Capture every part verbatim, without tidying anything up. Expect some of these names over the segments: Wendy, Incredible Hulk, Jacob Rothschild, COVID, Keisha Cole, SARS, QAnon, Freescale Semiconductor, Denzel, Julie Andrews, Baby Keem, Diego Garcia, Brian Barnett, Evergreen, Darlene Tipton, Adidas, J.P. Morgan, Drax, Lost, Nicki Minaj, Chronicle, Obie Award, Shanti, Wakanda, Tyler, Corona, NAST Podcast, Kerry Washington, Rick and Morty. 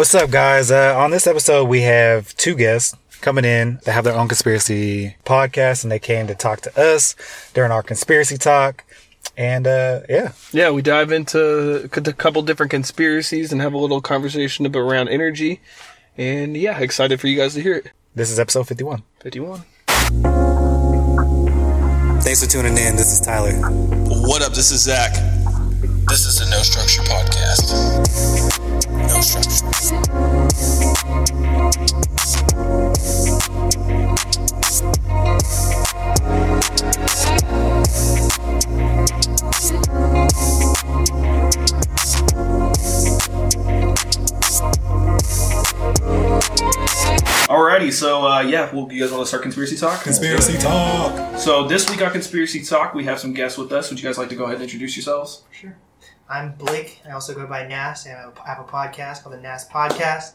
What's up, guys? Uh, on this episode, we have two guests coming in. They have their own conspiracy podcast, and they came to talk to us during our conspiracy talk. And uh, yeah. Yeah, we dive into a couple different conspiracies and have a little conversation about around energy. And yeah, excited for you guys to hear it. This is episode fifty-one. fifty-one. Thanks for tuning in. This is Tyler. What up? This is Zach. This is the No Structure Podcast. No Structure. Alrighty, so uh, yeah, well, you guys want to start Conspiracy Talk? Conspiracy Talk! So this week on Conspiracy Talk, we have some guests with us. Would you guys like to go ahead and introduce yourselves? Sure. I'm Blake. I also go by N A S T. I have a, I have a podcast called the N A S T Podcast.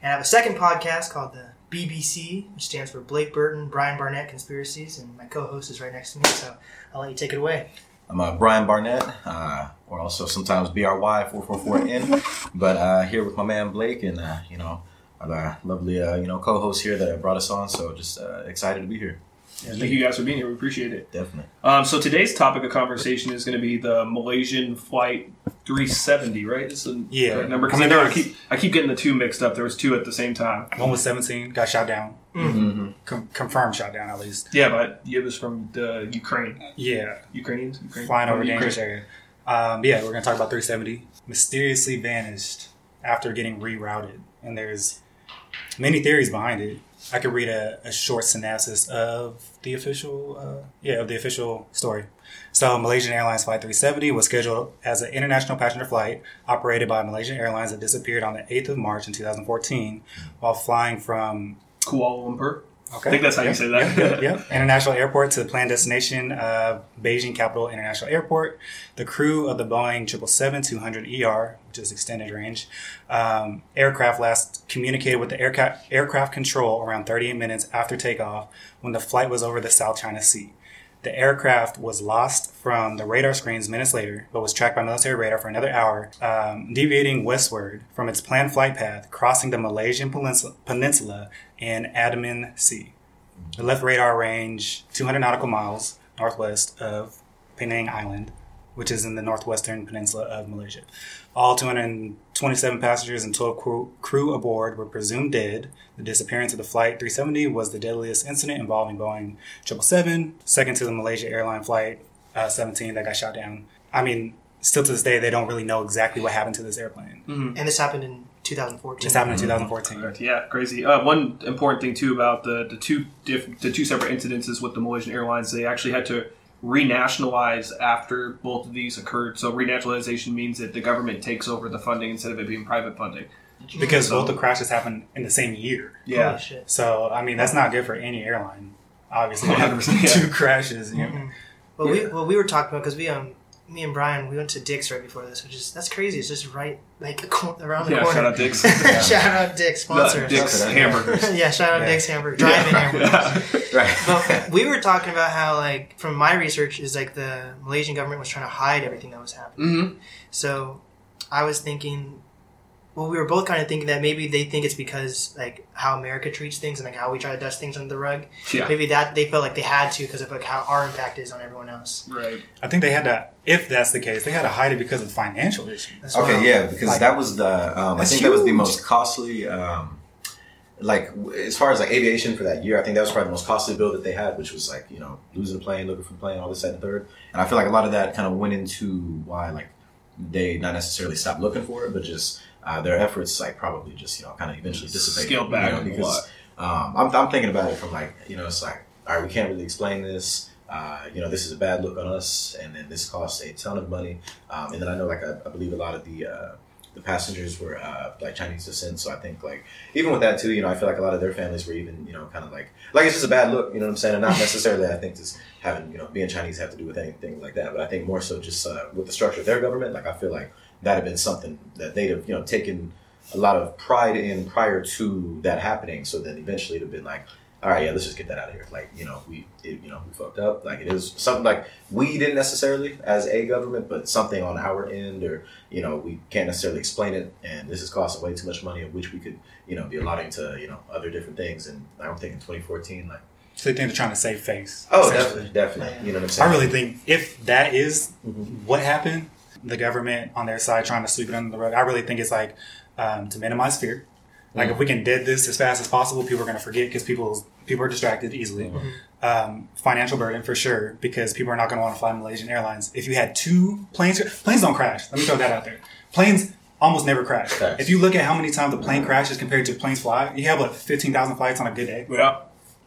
And I have a second podcast called the B B C, which stands for Blake Burton, Brian Barnett Conspiracies. And my co-host is right next to me, so I'll let you take it away. I'm uh, Brian Barnett, uh, or also sometimes B R Y four four four N. But uh, here with my man Blake and, uh, you know, our lovely uh, you know, co-host here that brought us on. So just uh, excited to be here. Yeah, thank you guys for being here. We appreciate it. Definitely. Um, so today's topic of conversation is going to be the Malaysian Flight three seventy, right? It's a, yeah. Uh, number, I, mean, I, keep, I keep getting the two mixed up. There was two at the same time. One was seventeen, got shot down. Mm-hmm. Com- confirmed shot down, at least. Yeah, but it was from the Ukraine. Yeah. Ukrainians? Ukraine? Flying over dangerous area. Um, yeah, we're going to talk about three seventy. Mysteriously vanished after getting rerouted. And there's many theories behind it. I could read a, a short synopsis of the official, uh, yeah, of the official story. So, Malaysian Airlines Flight three seventy was scheduled as an international passenger flight operated by Malaysian Airlines that disappeared on the eighth of March in two thousand fourteen while flying from Kuala Lumpur. Okay, I think that's how yeah. you say that. Yeah, yeah. International Airport to the planned destination of Beijing Capital International Airport. The crew of the Boeing seven seventy-seven two hundred E R, which is extended range, um, aircraft last communicated with the aircraft, aircraft control around thirty-eight minutes after takeoff when the flight was over the South China Sea. The aircraft was lost from the radar screens minutes later, but was tracked by military radar for another hour, um, deviating westward from its planned flight path, crossing the Malaysian Peninsula, peninsula in Andaman Sea. It left radar range two hundred nautical miles northwest of Penang Island, which is in the northwestern peninsula of Malaysia. All two hundred twenty-seven passengers and twelve crew aboard were presumed dead. The disappearance of the Flight three seventy was the deadliest incident involving Boeing seven seventy-seven, second to the Malaysia airline Flight uh, seventeen that got shot down. I mean, still to this day, they don't really know exactly what happened to this airplane. Mm-hmm. And this happened in twenty fourteen. This happened in twenty fourteen. Correct. Yeah, crazy. Uh, one important thing, too, about the, the, two diff- the two separate incidences with the Malaysian Airlines, they actually had to renationalize after both of these occurred. So renationalization means that the government takes over the funding instead of it being private funding. Because so, both the crashes happened in the same year. Yeah. Holy shit. So, I mean, that's not good for any airline, obviously. one hundred percent. Two crashes. You know. Mm-hmm. Well, yeah. we well, we were talking about, because we, um, me and Brian, we went to Dick's right before this, which is, that's crazy. It's just right, like, around the yeah, corner. Shout out Dick's. Yeah. Shout out Dick's, sponsor. No, Dick's hamburgers. Yeah, shout out yeah. Dick's hamburger. Drive-in yeah. hamburgers. Yeah. Right. But we were talking about how, like, from my research, is, like, the Malaysian government was trying to hide everything that was happening. Mm-hmm. So I was thinking, well, we were both kind of thinking that maybe they think it's because, like, how America treats things and, like, how we try to dust things under the rug. Yeah. Maybe that they felt like they had to because of, like, how our impact is on everyone else. Right. I think they had to, if that's the case, they had to hide it because of financial issues. That's okay, well, yeah, because like, that was the, um, I think huge. that was the most costly, um, like, as far as, like, aviation for that year, I think that was probably the most costly bill that they had, which was, like, you know, losing a plane, looking for a plane, all this, that, and third. And I feel like a lot of that kind of went into why, like, they not necessarily stopped looking for it, but just... Uh, their efforts, like, probably just, you know, kind of eventually dissipate. Scale back, you know, because um, I'm, I'm thinking about it from, like, you know, it's like, all right, we can't really explain this. Uh, you know, this is a bad look on us, and then this costs a ton of money. Um, and then I know, like, I, I believe a lot of the uh, the passengers were, uh, like, Chinese descent. So I think, like, even with that, too, you know, I feel like a lot of their families were even, you know, kind of like, like, it's just a bad look, you know what I'm saying? And not necessarily, I think, just having, you know, being Chinese have to do with anything like that. But I think more so just uh, with the structure of their government, like, I feel like, that had been something that they'd have, you know, taken a lot of pride in prior to that happening. So then eventually it'd have been like, all right, yeah, let's just get that out of here. Like, you know, we, it, you know, we fucked up. Like, it is something like we didn't necessarily as a government, but something on our end, or, you know, we can't necessarily explain it. And this is costing way too much money, of which we could, you know, be allotting to, you know, other different things. And I don't think in twenty fourteen, like. So they think they're trying to save face. Oh, definitely. Definitely. You know what I'm saying? I really think if that is mm-hmm. what happened, the government on their side trying to sweep it under the rug, I really think it's like um, to minimize fear. Like, if we can dead this as fast as possible, people are going to forget because people people are distracted easily. Mm-hmm. Um, financial burden, for sure, because people are not going to want to fly Malaysian Airlines. If you had two planes... Planes don't crash. Let me throw that out there. Planes almost never crash. Crash. If you look at how many times the plane mm-hmm. crashes compared to planes fly, you have, like, fifteen thousand flights on a good day. Yeah.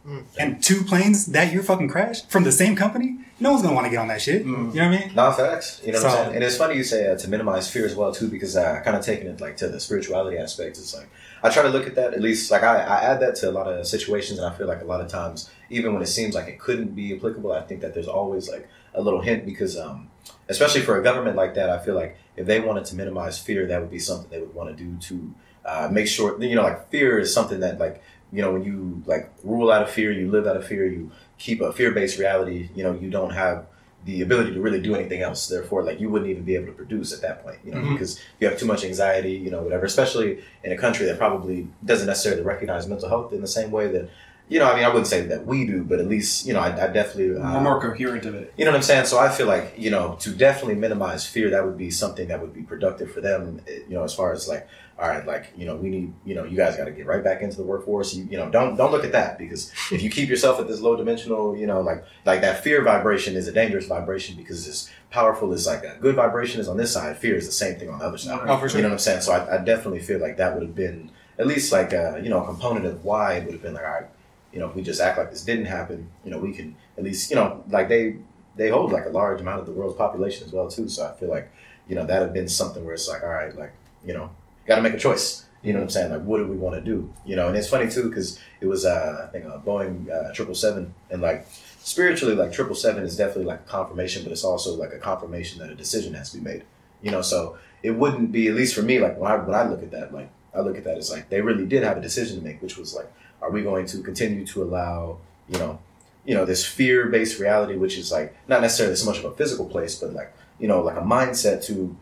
Mm-hmm. And two planes that year fucking crashed from the same company? No one's going to want to get on that shit. Mm-hmm. You know what I mean? Not facts. You know so, what I'm saying? And it's funny you say uh, to minimize fear as well, too, because I uh, kind of taken it, like, to the spirituality aspect. It's like... I try to look at that, at least, like, I, I add that to a lot of situations, and I feel like a lot of times, even when it seems like it couldn't be applicable, I think that there's always, like, a little hint, because, um, especially for a government like that, I feel like if they wanted to minimize fear, that would be something they would want to do to uh, make sure, you know, like, fear is something that, like, you know, when you, like, rule out of fear, you live out of fear, you keep a fear-based reality, you know, you don't have the ability to really do anything else. Therefore, like, you wouldn't even be able to produce at that point, you know, mm-hmm. because you have too much anxiety, you know, whatever, especially in a country that probably doesn't necessarily recognize mental health in the same way that, you know, I mean, I wouldn't say that we do, but at least, you know, I, I definitely... Uh, We're more coherent of it. You know what I'm saying? So I feel like, you know, to definitely minimize fear, that would be something that would be productive for them, you know, as far as like, all right, like, you know, we need, you know, you guys got to get right back into the workforce. You, you know, don't don't look at that, because if you keep yourself at this low dimensional, you know, like like that fear vibration is a dangerous vibration, because it's powerful. It's like a good vibration is on this side. Fear is the same thing on the other side. Oh, for sure. You know what I'm saying? So I, I definitely feel like that would have been at least like, a, you know, a component of why it would have been like, all right, you know, if we just act like this didn't happen, you know, we can at least, you know, like they they hold like a large amount of the world's population as well, too. So I feel like, you know, that had been something where it's like, all right, like, you know, got to make a choice. You know what I'm saying? Like, what do we want to do? You know, and it's funny, too, because it was, uh, I think, a Boeing uh, triple seven. And, like, spiritually, like, triple seven is definitely, like, a confirmation, but it's also, like, a confirmation that a decision has to be made. You know, so it wouldn't be, at least for me, like, when I, when I look at that, like, I look at that as, like, they really did have a decision to make, which was, like, are we going to continue to allow, you know, you know, this fear-based reality, which is, like, not necessarily so much of a physical place, but, like, you know, like a mindset to,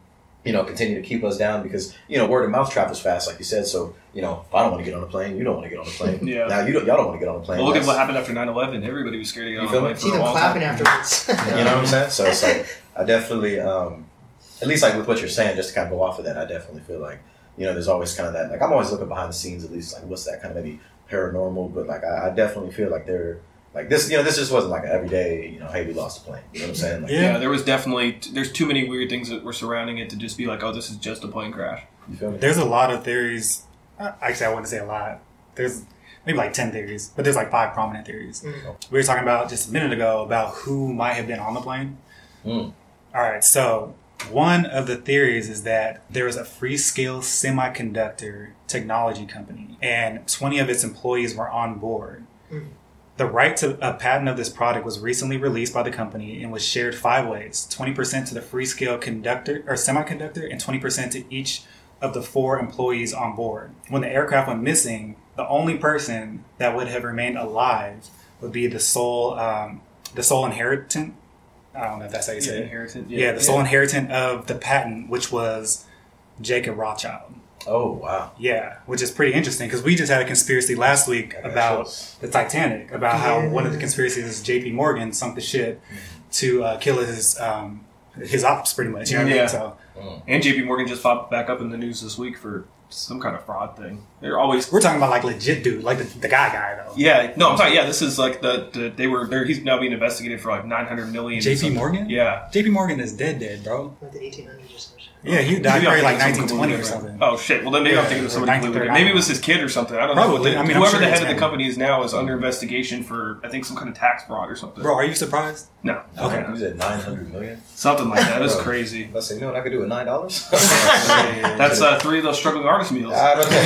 you know, continue to keep us down, because, you know, word of mouth travels fast, like you said. So, you know, if I don't want to get on a plane, you don't want to get on a plane. Yeah. Now, you don't, y'all don't want to get on a plane. Well, look at what happened after nine eleven. Everybody was scared to get on a plane. Even clapping afterwards. You know what I'm saying? So it's like, I definitely, um, at least like with what you're saying, just to kind of go off of that, I definitely feel like, you know, there's always kind of that, like, I'm always looking behind the scenes, at least, like, what's that kind of maybe paranormal, but like, I, I definitely feel like they're, like this, you know, this just wasn't like an everyday, you know, hey, we lost a plane. You know what I'm saying? Like, yeah, yeah, there was definitely, there's too many weird things that were surrounding it to just be like, oh, this is just a plane crash. You feel me? There's a lot of theories. Actually, I wouldn't say a lot. There's maybe like ten theories, but there's like five prominent theories. Mm. We were talking about just a minute ago about who might have been on the plane. Mm. All right, so one of the theories is that there was a Freescale Semiconductor technology company, and twenty of its employees were on board. Mm. The right to a patent of this product was recently released by the company and was shared five ways, twenty percent to the Freescale conductor or semiconductor and twenty percent to each of the four employees on board. When the aircraft went missing, the only person that would have remained alive would be the sole um, the sole inheritant. I don't know if that's how you say yeah, it. Inheritant, yeah, yeah, the sole yeah. inheritant of the patent, which was Jacob Rothschild. Oh, wow. Yeah, which is pretty interesting, because we just had a conspiracy last week about the Titanic, about how one of the conspiracies is J P. Morgan sunk the ship to uh, kill his um, his ops, pretty much. You know what yeah. I mean? So, mm. And J P. Morgan just popped back up in the news this week for some kind of fraud thing. They're always We're talking about, like, legit dude, like the, the guy guy, though. Yeah. No, I'm sorry. Yeah, this is, like, the, the they were, they're, he's now being investigated for, like, nine hundred million dollars. J P. Morgan? Yeah. J P. Morgan is dead, dead, bro. Like the eighteen hundreds or something. Yeah, he died probably like nineteen twenty or something. Oh, shit. Well, then maybe yeah, I'm thinking of somebody completely different. Maybe it was his kid or something. I don't probably. know. I mean, Whoever sure the head of the company is now is under investigation for, I think, some kind of tax fraud or something. Bro, are you surprised? No. Okay. You said nine hundred million dollars? Something like that. That's crazy. Let's say, you know what I could do with nine dollars? That's uh, three of those struggling artist meals. I don't know.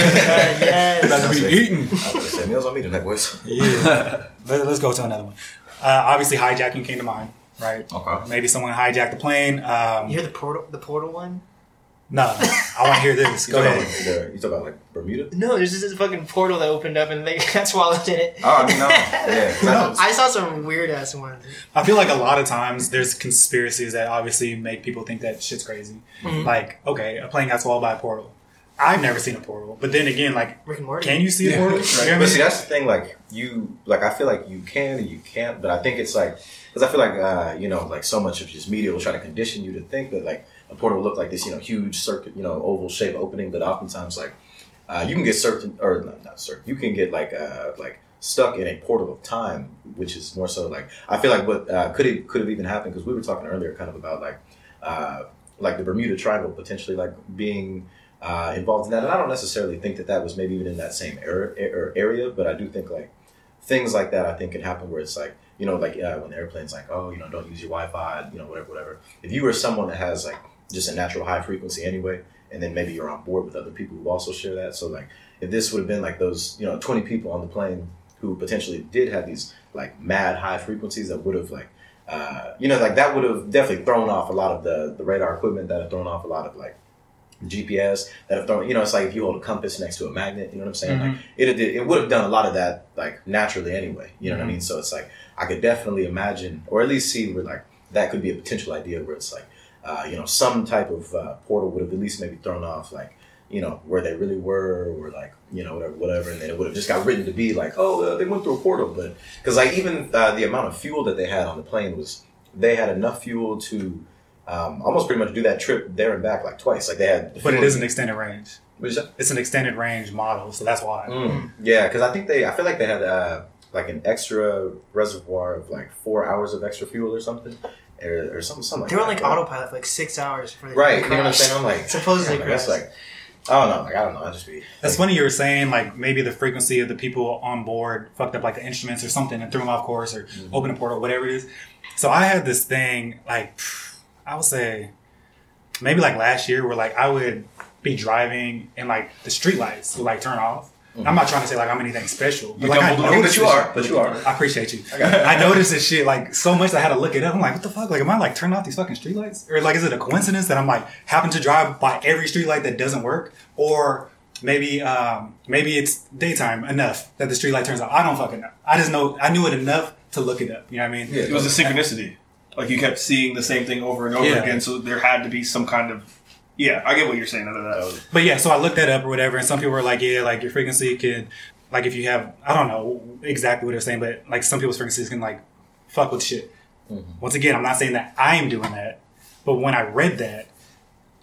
Yes. About to be eating. I was going meals on me tonight, boys. Yeah. Let's go to another one. Uh, obviously, hijacking came to mind, right? Okay. Maybe someone hijacked the plane. Um, you hear the portal, the portal one? Nah, I want to hear this. Go ahead. Like, you talking about like Bermuda? No, there's just this fucking portal that opened up and they got swallowed in it. Oh, no. Yeah. No. I saw some weird ass ones. I feel like a lot of times there's conspiracies that obviously make people think that shit's crazy. Mm-hmm. Like, okay, a plane got swallowed by a portal. I've never seen a portal. But then again, like, Rick and Morty. Can you see yeah. a portal? Right. You know but see, that's the thing, like, you, like, I feel like you can and you can't, but I think it's like, because I feel like, uh, you know, like so much of just media will try to condition you to think that, like, a portal looked like this, you know, huge circuit, you know, oval shape opening, but oftentimes, like, uh, you can get certain, or not, not certain, you can get like, uh, like stuck in a portal of time, which is more so like, I feel like what uh, could it could have even happened because we were talking earlier, kind of about like, uh, like the Bermuda Triangle potentially like being uh, involved in that, and I don't necessarily think that that was maybe even in that same era, er, area, but I do think like things like that, I think can happen where it's like, you know, like uh, when the airplane's like, oh, you know, don't use your Wi-Fi, you know, whatever, whatever. If you were someone that has like just a natural high frequency anyway, and then maybe you're on board with other people who also share that. So like, if this would have been like those, you know, twenty people on the plane who potentially did have these like mad high frequencies that would have like, uh, you know, like that would have definitely thrown off a lot of the, the radar equipment that have thrown off a lot of like G P S that have thrown, you know, it's like if you hold a compass next to a magnet, you know what I'm saying? Mm-hmm. Like it, it, it would have done a lot of that like naturally anyway, you know mm-hmm. what I mean? So it's like, I could definitely imagine, or at least see where like, that could be a potential idea where it's like, Uh, you know, some type of uh, portal would have at least maybe thrown off, like, you know, where they really were or, like, you know, whatever, whatever. And then it would have just got written to be like, oh, uh, they went through a portal. But because, like, even uh, the amount of fuel that they had on the plane was they had enough fuel to um, almost pretty much do that trip there and back, like, twice. Like, they had. The but it is an extended range. What is that? It's an extended range model. So that's why. Mm, yeah, because I think they I feel like they had, uh, like, an extra reservoir of, like, four hours of extra fuel or something. Or, or something, something. They were like, that, like autopilot for like six hours. For the right, crash. You know what I'm saying? I'm like supposedly, like, that's like I don't know. Like I don't know. I just be. That's like, funny you were saying like maybe the frequency of the people on board fucked up like the instruments or something and threw them off course or mm-hmm. opened a portal, whatever it is. So I had this thing like I would say maybe like last year where like I would be driving and like the streetlights would like turn off. Mm-hmm. I'm not trying to say like I'm anything special, but you like I noticed you are, shit. But you are. I appreciate you. I, I noticed this shit like so much that I had to look it up. I'm like, what the fuck? Like, am I like turning off these fucking streetlights, or like is it a coincidence that I'm like happen to drive by every streetlight that doesn't work, or maybe um, maybe it's daytime enough that the streetlight turns off? I don't fucking know. I just know I knew it enough to look it up. You know what I mean? Yeah, it was a synchronicity. Like you kept seeing the same thing over and over yeah. again, so there had to be some kind of. Yeah, I get what you're saying. Other than that. But yeah, so I looked that up or whatever, and some people were like, yeah, like your frequency could, like if you have, I don't know exactly what they're saying, but like some people's frequencies can like fuck with shit. Mm-hmm. Once again, I'm not saying that I'm doing that, but when I read that,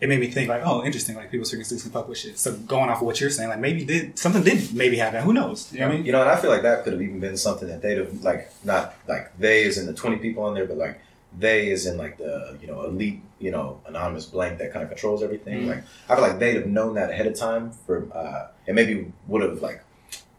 it made me think like, oh, interesting, like people's frequencies can fuck with shit. So going off of what you're saying, like maybe did something did maybe happen. Who knows? You know what I mean? You know, and I feel like that could have even been something that they'd have, like not like they as in the twenty people on there, but like they as in like the, you know, elite, you know, anonymous blank that kind of controls everything. Mm-hmm. Like, I feel like they'd have known that ahead of time for, uh, and maybe would have like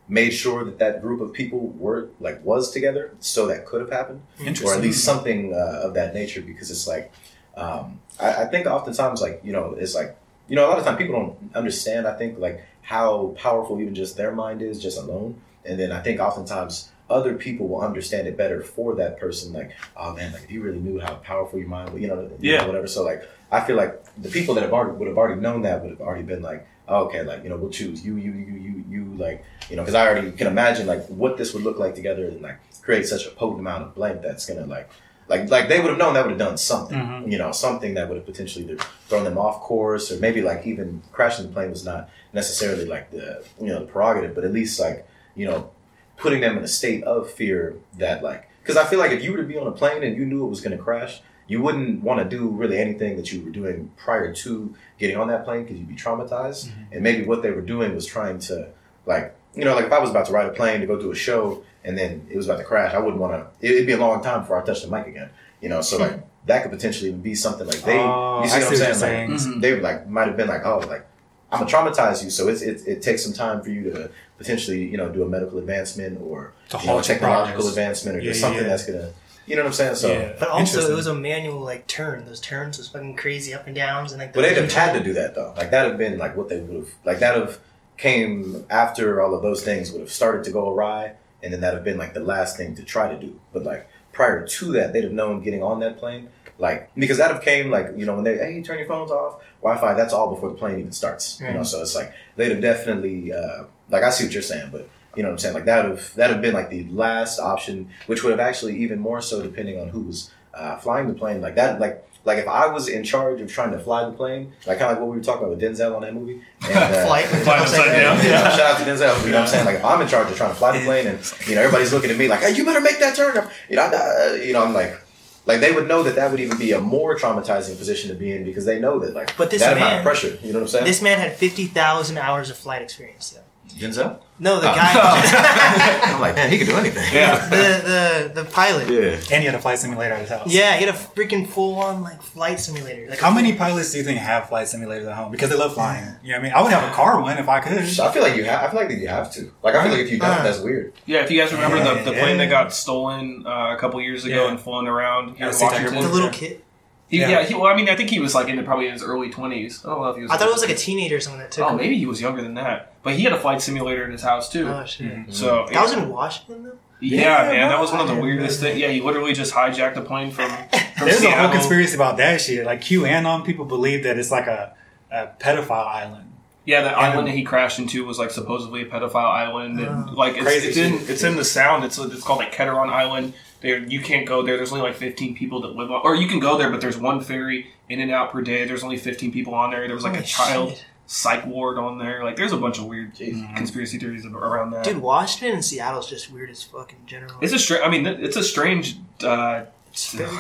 made sure that that group of people were like, was together. So that could have happened. Or at least something uh, of that nature, because it's like, um, I, I think oftentimes like, you know, it's like, you know, a lot of time people don't understand, I think like how powerful even just their mind is just alone. And then I think oftentimes other people will understand it better for that person. Like, oh man, like if you really knew how powerful your mind was, you know, yeah. you know, whatever. So like, I feel like the people that have already would have already known that would have already been like, oh, okay, like, you know, we'll choose you, you, you, you, you, like, you know, cause I already can imagine like what this would look like together and like create such a potent amount of blank that's going to like, like, like they would have known that would have done something, mm-hmm. you know, something that would have potentially either thrown them off course or maybe like even crashing the plane was not necessarily like the, you know, the prerogative, but at least like, you know, putting them in a state of fear that like, because I feel like if you were to be on a plane and you knew it was going to crash, you wouldn't want to do really anything that you were doing prior to getting on that plane because you'd be traumatized. Mm-hmm. And maybe what they were doing was trying to like, you know, like if I was about to ride a plane to go do a show and then it was about to crash, I wouldn't want to, it'd be a long time before I touched the mic again, you know? So mm-hmm. like that could potentially be something like they, oh, you see I what see I'm what saying? Like, mm-hmm. They like might've been like, oh, like, I'm gonna traumatize you, so it's, it it takes some time for you to potentially, you know, do a medical advancement or you know, technological progress. advancement or yeah, something yeah. that's gonna, you know what I'm saying? So, yeah. but also it was a manual like turn. Those turns was fucking crazy up and downs and like. But they'd have had to do that though. Like that'd have been like what they would have like that have came after all of those things would have started to go awry, and then that'd have been like the last thing to try to do. But like. prior to that, they'd have known getting on that plane. Like, because that have came, like, you know, when they, hey, turn your phones off, Wi-Fi, that's all before the plane even starts. Right. You know, so it's like, they'd have definitely, uh, like, I see what you're saying, but, you know what I'm saying? Like, that would have, that have been, like, the last option, which would have actually even more so depending on who was uh, flying the plane. Like, that, like, like if I was in charge of trying to fly the plane, like, kind of like what we were talking about with Denzel on that movie. And, uh, flight. Fly upside down. Yeah. Shout out to Denzel. You know what I'm saying? Like, if I'm in charge of trying to fly the plane and, you know, everybody's looking at me like, hey, you better make that turn. You know, I, you know I'm like... Like, they would know that that would even be a more traumatizing position to be in because they know that, like, but this that man, amount of pressure. You know what I'm saying? This man had fifty thousand hours of flight experience, though. Denzel? No, the oh. guy. Oh. I'm like, man, he could do anything. Yeah. The, the the pilot. Yeah. And he had a flight simulator at his house. Yeah, he had a freaking full-on, like, flight simulator. Like, how many pilots do you think have flight simulators at home? Because they love flying. Yeah. You know what I mean? I would have a car one if I could. I feel like you have I feel like you have to. Like, I feel like if you don't, uh, that's weird. Yeah, if you guys remember yeah, the, the yeah. plane that got stolen uh, a couple years ago yeah. and flown around here in Washington. The little kid. He, yeah, yeah he, well, I mean, I think he was like in the, probably in his early twenties. I don't know if he was. I thought it was like a teenager or something that took. Oh, him. Maybe he was younger than that. But he had a flight simulator in his house too. Oh shit! Mm-hmm. So that yeah. was in Washington, though. Yeah, yeah, man, that was one of the weirdest things. Yeah, he literally just hijacked a plane from. from There's Seattle. A whole conspiracy about that shit. Like QAnon people believe that it's like a, a pedophile island. Yeah, the island that he crashed into was like supposedly a pedophile island, and like it's, it's in it's in the sound. It's it's called like Ketron Island. There, you can't go there. There's only like fifteen people that live on, or you can go there, but there's one ferry in and out per day. There's only fifteen people on there. There was like oh, a child shit. psych ward on there. Like, there's a bunch of weird mm-hmm. conspiracy theories around that. Dude, Washington and Seattle's just weird as fuck in general. It's a strange. I mean, it's a strange. Uh, I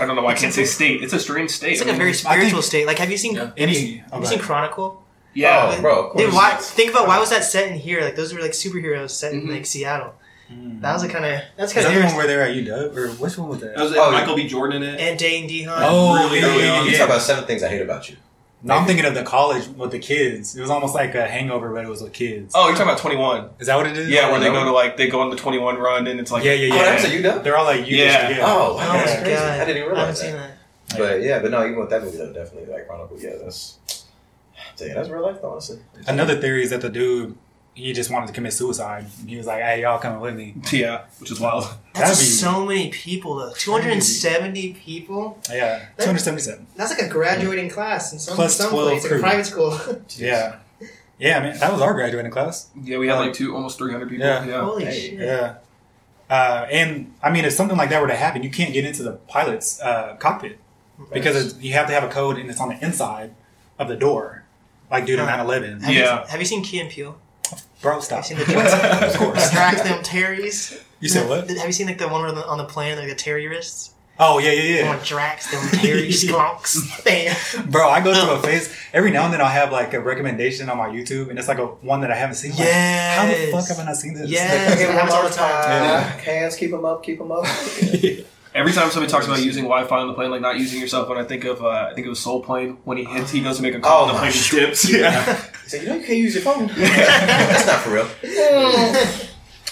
don't know why I can't say state. It's a strange state. It's like I mean, a very spiritual state. Like, have you seen yeah. any? Have you seen Chronicle? Yeah, oh, bro. Dude, why, think about why was that set in here? Like, those were like superheroes set in mm-hmm. like Seattle. That was a kind of that's kind of the one where they're at U W or which one was that? That was oh, Michael B. Jordan in it and Dane DeHaan. Oh, really? Early on. You talk about seven things I hate about you. No, I'm thinking of the college with the kids. It was almost like a Hangover, but it was with kids. Oh, you're talking about twenty-one. Is that what it is? Yeah, where they go to like they go on the twenty-one run and it's like yeah, yeah, yeah. Oh, that's a U W. They're all like U W. Yeah. yeah. Oh, wow, that's yeah. crazy. God. I didn't even realize I haven't that. Seen that. But yeah, but no, even with that movie though, definitely like Chronicle. Yeah, that's dang, that's real life though, honestly. Another theory is that the dude. He just wanted to commit suicide. He was like, hey, y'all coming with me. Yeah, which is wild. That's be, so many people, though. two hundred seventy people? Yeah, that, two hundred seventy-seven. That's like a graduating yeah. class in some, Plus some place, like a private school. yeah. Yeah, man, that was our graduating class. Yeah, we had um, like two, almost three hundred people. Yeah. yeah. Holy hey, shit. Yeah. Uh, and, I mean, if something like that were to happen, you can't get into the pilot's uh, cockpit. Right. Because you have to have a code, and it's on the inside of the door. Like, dude, in nine eleven. Have yeah. You, have you seen Key and Peele? Bro, stop. Have you seen the of course. Drax them Terrys. You said what? Have you seen like the one on the plane, like the terrorists? Oh, yeah, yeah, yeah. Drax them Terry skunks. Bro, I go through a phase. Every now and then I'll have like a recommendation on my YouTube, and it's like a one that I haven't seen. Yeah. Like, how the fuck have I not seen this? Yes. Like, it happens all the time. Yeah. Hands, keep them up, keep them up. yeah. Every time somebody talks about using Wi-Fi on the plane, like not using your cell phone, I think of uh, I think it was Soul Plane when he hits, he goes to make a call, oh, and the plane just dips. Yeah, he's like, you know, you can't use your phone. That's not for real.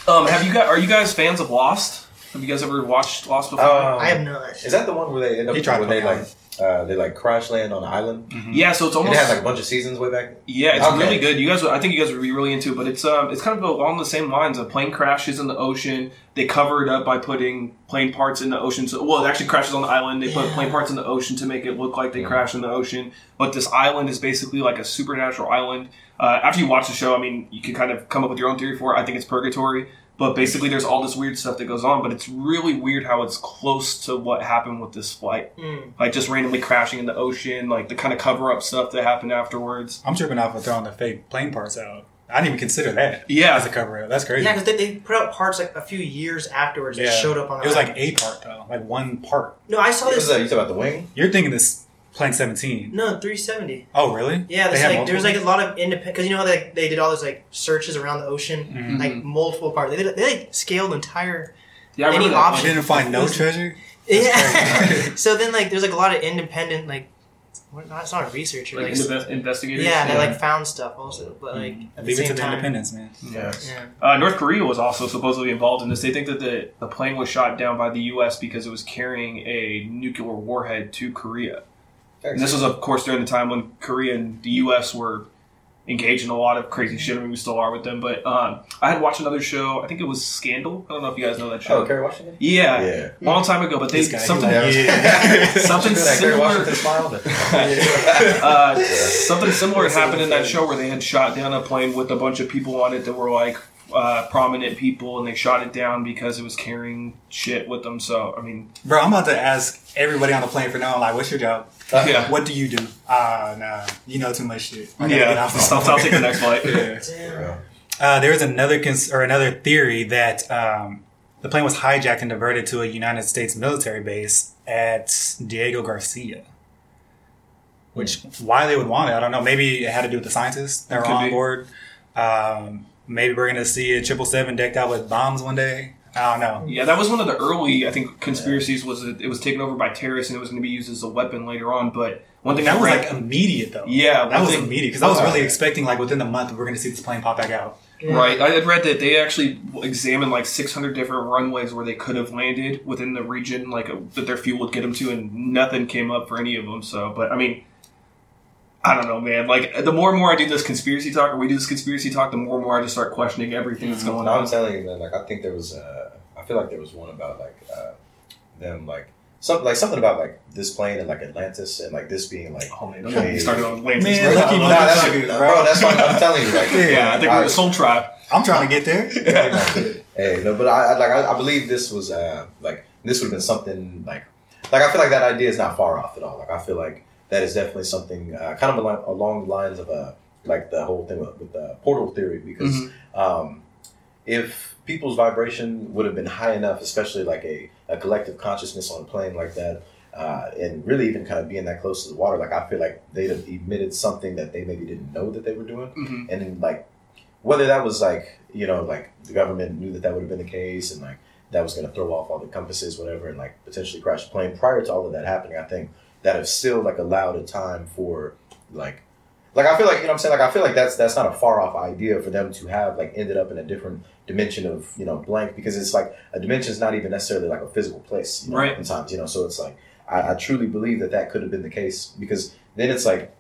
um, have you got? Are you guys fans of Lost? Have you guys ever watched Lost before? Um, I have not. Is that the one where they end up where they like uh, they like crash land on an island? Mm-hmm. Yeah, so it's almost and it had like a bunch of seasons way back. Yeah, it's okay. really good. You guys, I think you guys would be really into it, but it's um, it's kind of along the same lines of plane crashes in the ocean. They cover it up by putting plane parts in the ocean. So, well, it actually crashes on the island. They yeah. put plane parts in the ocean to make it look like they yeah. crashed in the ocean. But this island is basically like a supernatural island. Uh, after you watch the show, I mean, you can kind of come up with your own theory for it. I think it's purgatory. But basically, there's all this weird stuff that goes on. But it's really weird how it's close to what happened with this flight. Mm. Like, just randomly crashing in the ocean. Like, the kind of cover-up stuff that happened afterwards. I'm tripping off of throwing the fake plane parts out. I didn't even consider that. Yeah, as a cover up. That's crazy. Yeah, because they, they put out parts like a few years afterwards. Yeah. That showed up on. It was island. Like a part though, like one part. No, I saw this. What was that? You talking about the wing? You're thinking this plane seventeen. No, three seventy. Oh, really? Yeah, there's like there's like a lot of independent because you know how they, they did all those like searches around the ocean, mm-hmm. like multiple parts. They did, they like, scaled entire. Yeah, I remember that. Option. They didn't find no was, treasure. Yeah. So then, like, there's like a lot of independent like. It's not a researcher. Like, like investigators? Yeah, yeah, they like found stuff also. But like mm-hmm. at the Leave same it to time, the independence, man. Yeah. yeah. Uh, North Korea was also supposedly involved in this. They think that the, the plane was shot down by the U S because it was carrying a nuclear warhead to Korea. And this was, of course, during the time when Korea and the U S were engage in a lot of crazy shit. I mean, we still are with them. But um, I had watched another show. I think it was Scandal. I don't know if you guys know that show. Oh, Kerry Washington? Yeah. yeah. A long time ago. But they something, yeah. something similar. uh, something similar happened in that show where they had shot down a plane with a bunch of people on it that were like uh, prominent people, and they shot it down because it was carrying shit with them. So, I mean. Bro, I'm about to ask everybody on the plane for now. Like, what's your job? Uh, yeah. What do you do? Ah, uh, nah. You know too much shit. I yeah. Get off the I'll, I'll take the next flight. yeah. yeah. Uh, there was another cons- or another theory that um, the plane was hijacked and diverted to a United States military base at Diego Garcia. Which mm. why they would want it, I don't know. Maybe it had to do with the scientists that were on be. board. Um, maybe we're gonna see a triple seven decked out with bombs one day. I don't know. Yeah, that was one of the early, I think, conspiracies yeah. was that it was taken over by terrorists and it was going to be used as a weapon later on. But one thing that, that was ran, like immediate though. Yeah, that was thing, immediate because I was really expecting like within a month we're going to see this plane pop back out. Yeah. Right. I had read that they actually examined like six hundred different runways where they could have landed within the region like a, that their fuel would get them to, and nothing came up for any of them. So, but I mean. I don't know, man. Like, the more and more I do this conspiracy talk, or we do this conspiracy talk, the more and more I just start questioning everything that's going no, on. I'm telling you, man. Like, I think there was, uh, I feel like there was one about, like, uh, them, like, some, like, something about, like, this plane and, like, Atlantis and, like, this being, like... Oh, man, don't get me started on Atlantis. Man, bro, no, no, that's like, bro, that's what I'm telling you. Like, yeah, yeah, I think I, we're the soul tribe. I'm trying to get there. Yeah. Hey, no, but I, like, I, I believe this was, uh, like, this would have been something, like... Like, I feel like that idea is not far off at all. Like, I feel like... That is definitely something uh, kind of along, along the lines of uh, like the whole thing with, with the portal theory, because mm-hmm. um, if people's vibration would have been high enough, especially like a, a collective consciousness on a plane like that, uh, and really even kind of being that close to the water, like I feel like they'd have emitted something that they maybe didn't know that they were doing. Mm-hmm. And then like whether that was like, you know, like the government knew that that would have been the case and like that was going to throw off all the compasses, whatever, and like potentially crash the plane prior to all of that happening, I think. That have still like allowed a time for like, like I feel like, you know what I'm saying? Like, I feel like that's, that's not a far off idea for them to have like ended up in a different dimension of, you know, blank, because it's like a dimension is not even necessarily like a physical place, you know, right. Sometimes, you know, so it's like, I, I truly believe that that could have been the case, because then it's like,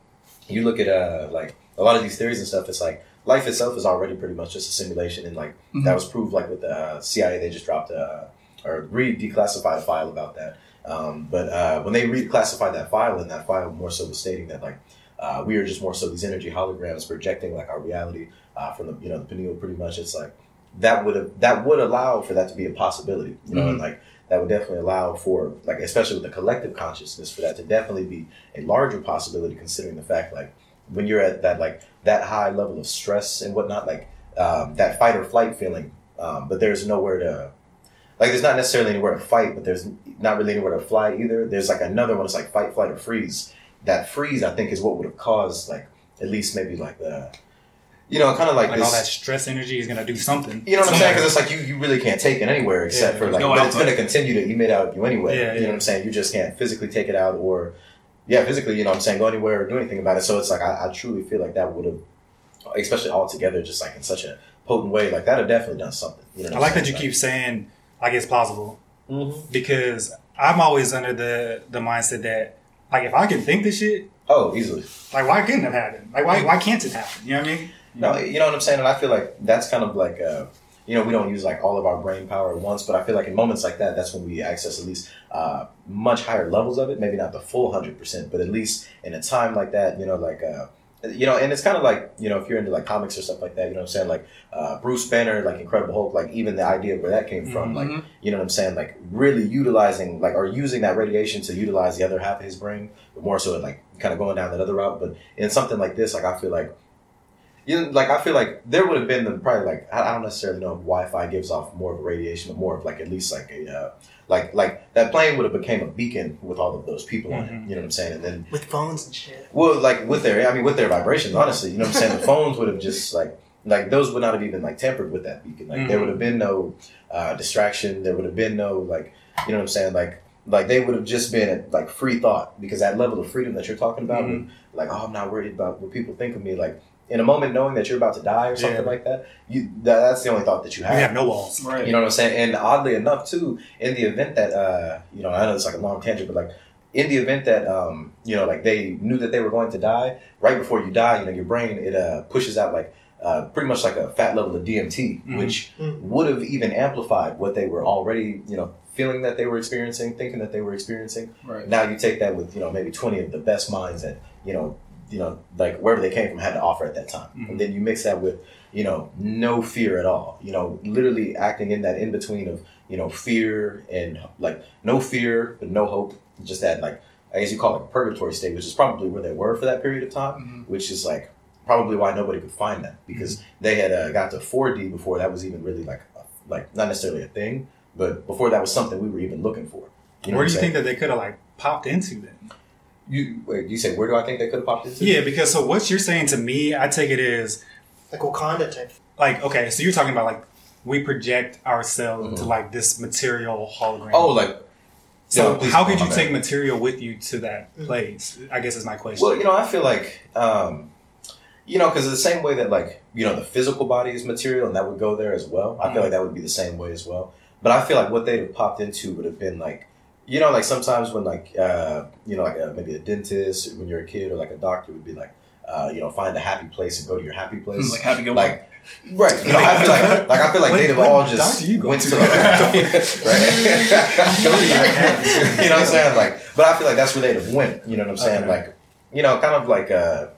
you look at uh like a lot of these theories and stuff. It's like life itself is already pretty much just a simulation. And like, mm-hmm. that was proved like with the uh, C I A, they just dropped a, or re-declassified a file about that. Um, but uh, when they reclassified that file, and that file more so was stating that like uh, we are just more so these energy holograms projecting like our reality uh, from the, you know, the pineal pretty much. It's like that would have, that would allow for that to be a possibility, you know, mm-hmm. and like that would definitely allow for like, especially with the collective consciousness, for that to definitely be a larger possibility, considering the fact like when you're at that like that high level of stress and whatnot, like um, that fight or flight feeling, um, but there's nowhere to. Like, there's not necessarily anywhere to fight, but there's not really anywhere to fly either. There's, like, another one that's, like, fight, flight, or freeze. That freeze, I think, is what would have caused, like, at least maybe, like, the... You know, kind of like, like this... all that stress energy is going to do something. You know what I'm saying? Because it's like, you, you really can't take it anywhere except yeah, for, like, no but it's going to continue to emit out of you anyway. Yeah, you know yeah. what I'm saying? You just can't physically take it out or... Yeah, physically, you know what I'm saying? Go anywhere or do anything about it. So it's like, I, I truly feel like that would have... Especially all together, just, like, in such a potent way. Like, that would have definitely done something. You know what I like saying? That you like, keep saying... Like it's plausible mm-hmm. because I'm always under the, the mindset that like if I can think this shit, oh easily, like why couldn't it happen? Like why why can't it happen? You know what I mean? No, you know what I'm saying. And I feel like that's kind of like uh, you know, we don't use like all of our brain power at once, but I feel like in moments like that, that's when we access at least uh, much higher levels of it. Maybe not the full hundred percent, but at least in a time like that, you know, like. Uh, You know, and it's kind of like, you know, if you're into, like, comics or stuff like that, you know what I'm saying? Like, uh, Bruce Banner, like, Incredible Hulk, like, even the idea of where that came from, mm-hmm. like, you know what I'm saying? Like, really utilizing, like, or using that radiation to utilize the other half of his brain, but more so, like, kind of going down that other route. But in something like this, like, I feel like, you know, like, I feel like there would have been the probably, like, I don't necessarily know if Wi-Fi gives off more of a radiation, but more of, like, at least, like, a, uh, like, like that plane would have became a beacon with all of those people mm-hmm. on it. You know what I'm saying? And then with phones and shit. Well, like with their, I mean, with their vibrations, honestly. You know what I'm saying? The phones would have just like, like those would not have even like tampered with that beacon. Like mm-hmm. there would have been no uh, distraction. There would have been no like, you know what I'm saying? Like, like they would have just been like free thought, because that level of freedom that you're talking about, mm-hmm. when, like, oh, I'm not worried about what people think of me. Like. In a moment, knowing that you're about to die or something yeah. like that, you—that's that, the only thought that you have. You have no walls, right? You know what I'm saying? And oddly enough, too, in the event that uh, you know, I know it's like a long tangent, but like in the event that, um, you know, like they knew that they were going to die, right before you die, you know, your brain, it uh, pushes out like uh, pretty much like a fat level of D M T, mm-hmm. which mm-hmm. would have even amplified what they were already, you know, feeling that they were experiencing, thinking that they were experiencing. Right. Now you take that with, you know, maybe twenty of the best minds that, you know, you know, like wherever they came from had to offer at that time. Mm-hmm. And then you mix that with, you know, no fear at all, you know, literally acting in that in between of, you know, fear and like no fear, but no hope. Just that, like, I guess you call it a purgatory state, which is probably where they were for that period of time, mm-hmm. which is like probably why nobody could find that, because mm-hmm. they had uh, got to four D before that was even really like, like not necessarily a thing, but before that was something we were even looking for. You know where do you think that they could have like popped into then? You wait, you say, where do I think they could have popped into? Yeah, because so what you're saying to me, I take it as like Wakanda type. Like, okay, so you're talking about like we project ourselves mm-hmm. to like this material hologram. Oh, like. So no, how could you take material with you to that place? I guess is my question. Well, you know, I feel like, um, you know, because the same way that like, you know, the physical body is material and that would go there as well. I mm-hmm. feel like that would be the same way as well. But I feel like what they'd have popped into would have been like, you know, like sometimes when like, uh, you know, like a, maybe a dentist when you're a kid or like a doctor would be like, uh, you know, find a happy place and go to your happy place. Like happy go like. Right, you know, I feel like, like I feel like when, they've all just you went to, to like, right? You know what I'm saying? Like, but I feel like that's where they've went. You know what I'm saying? Okay. Like, you know, kind of like uh,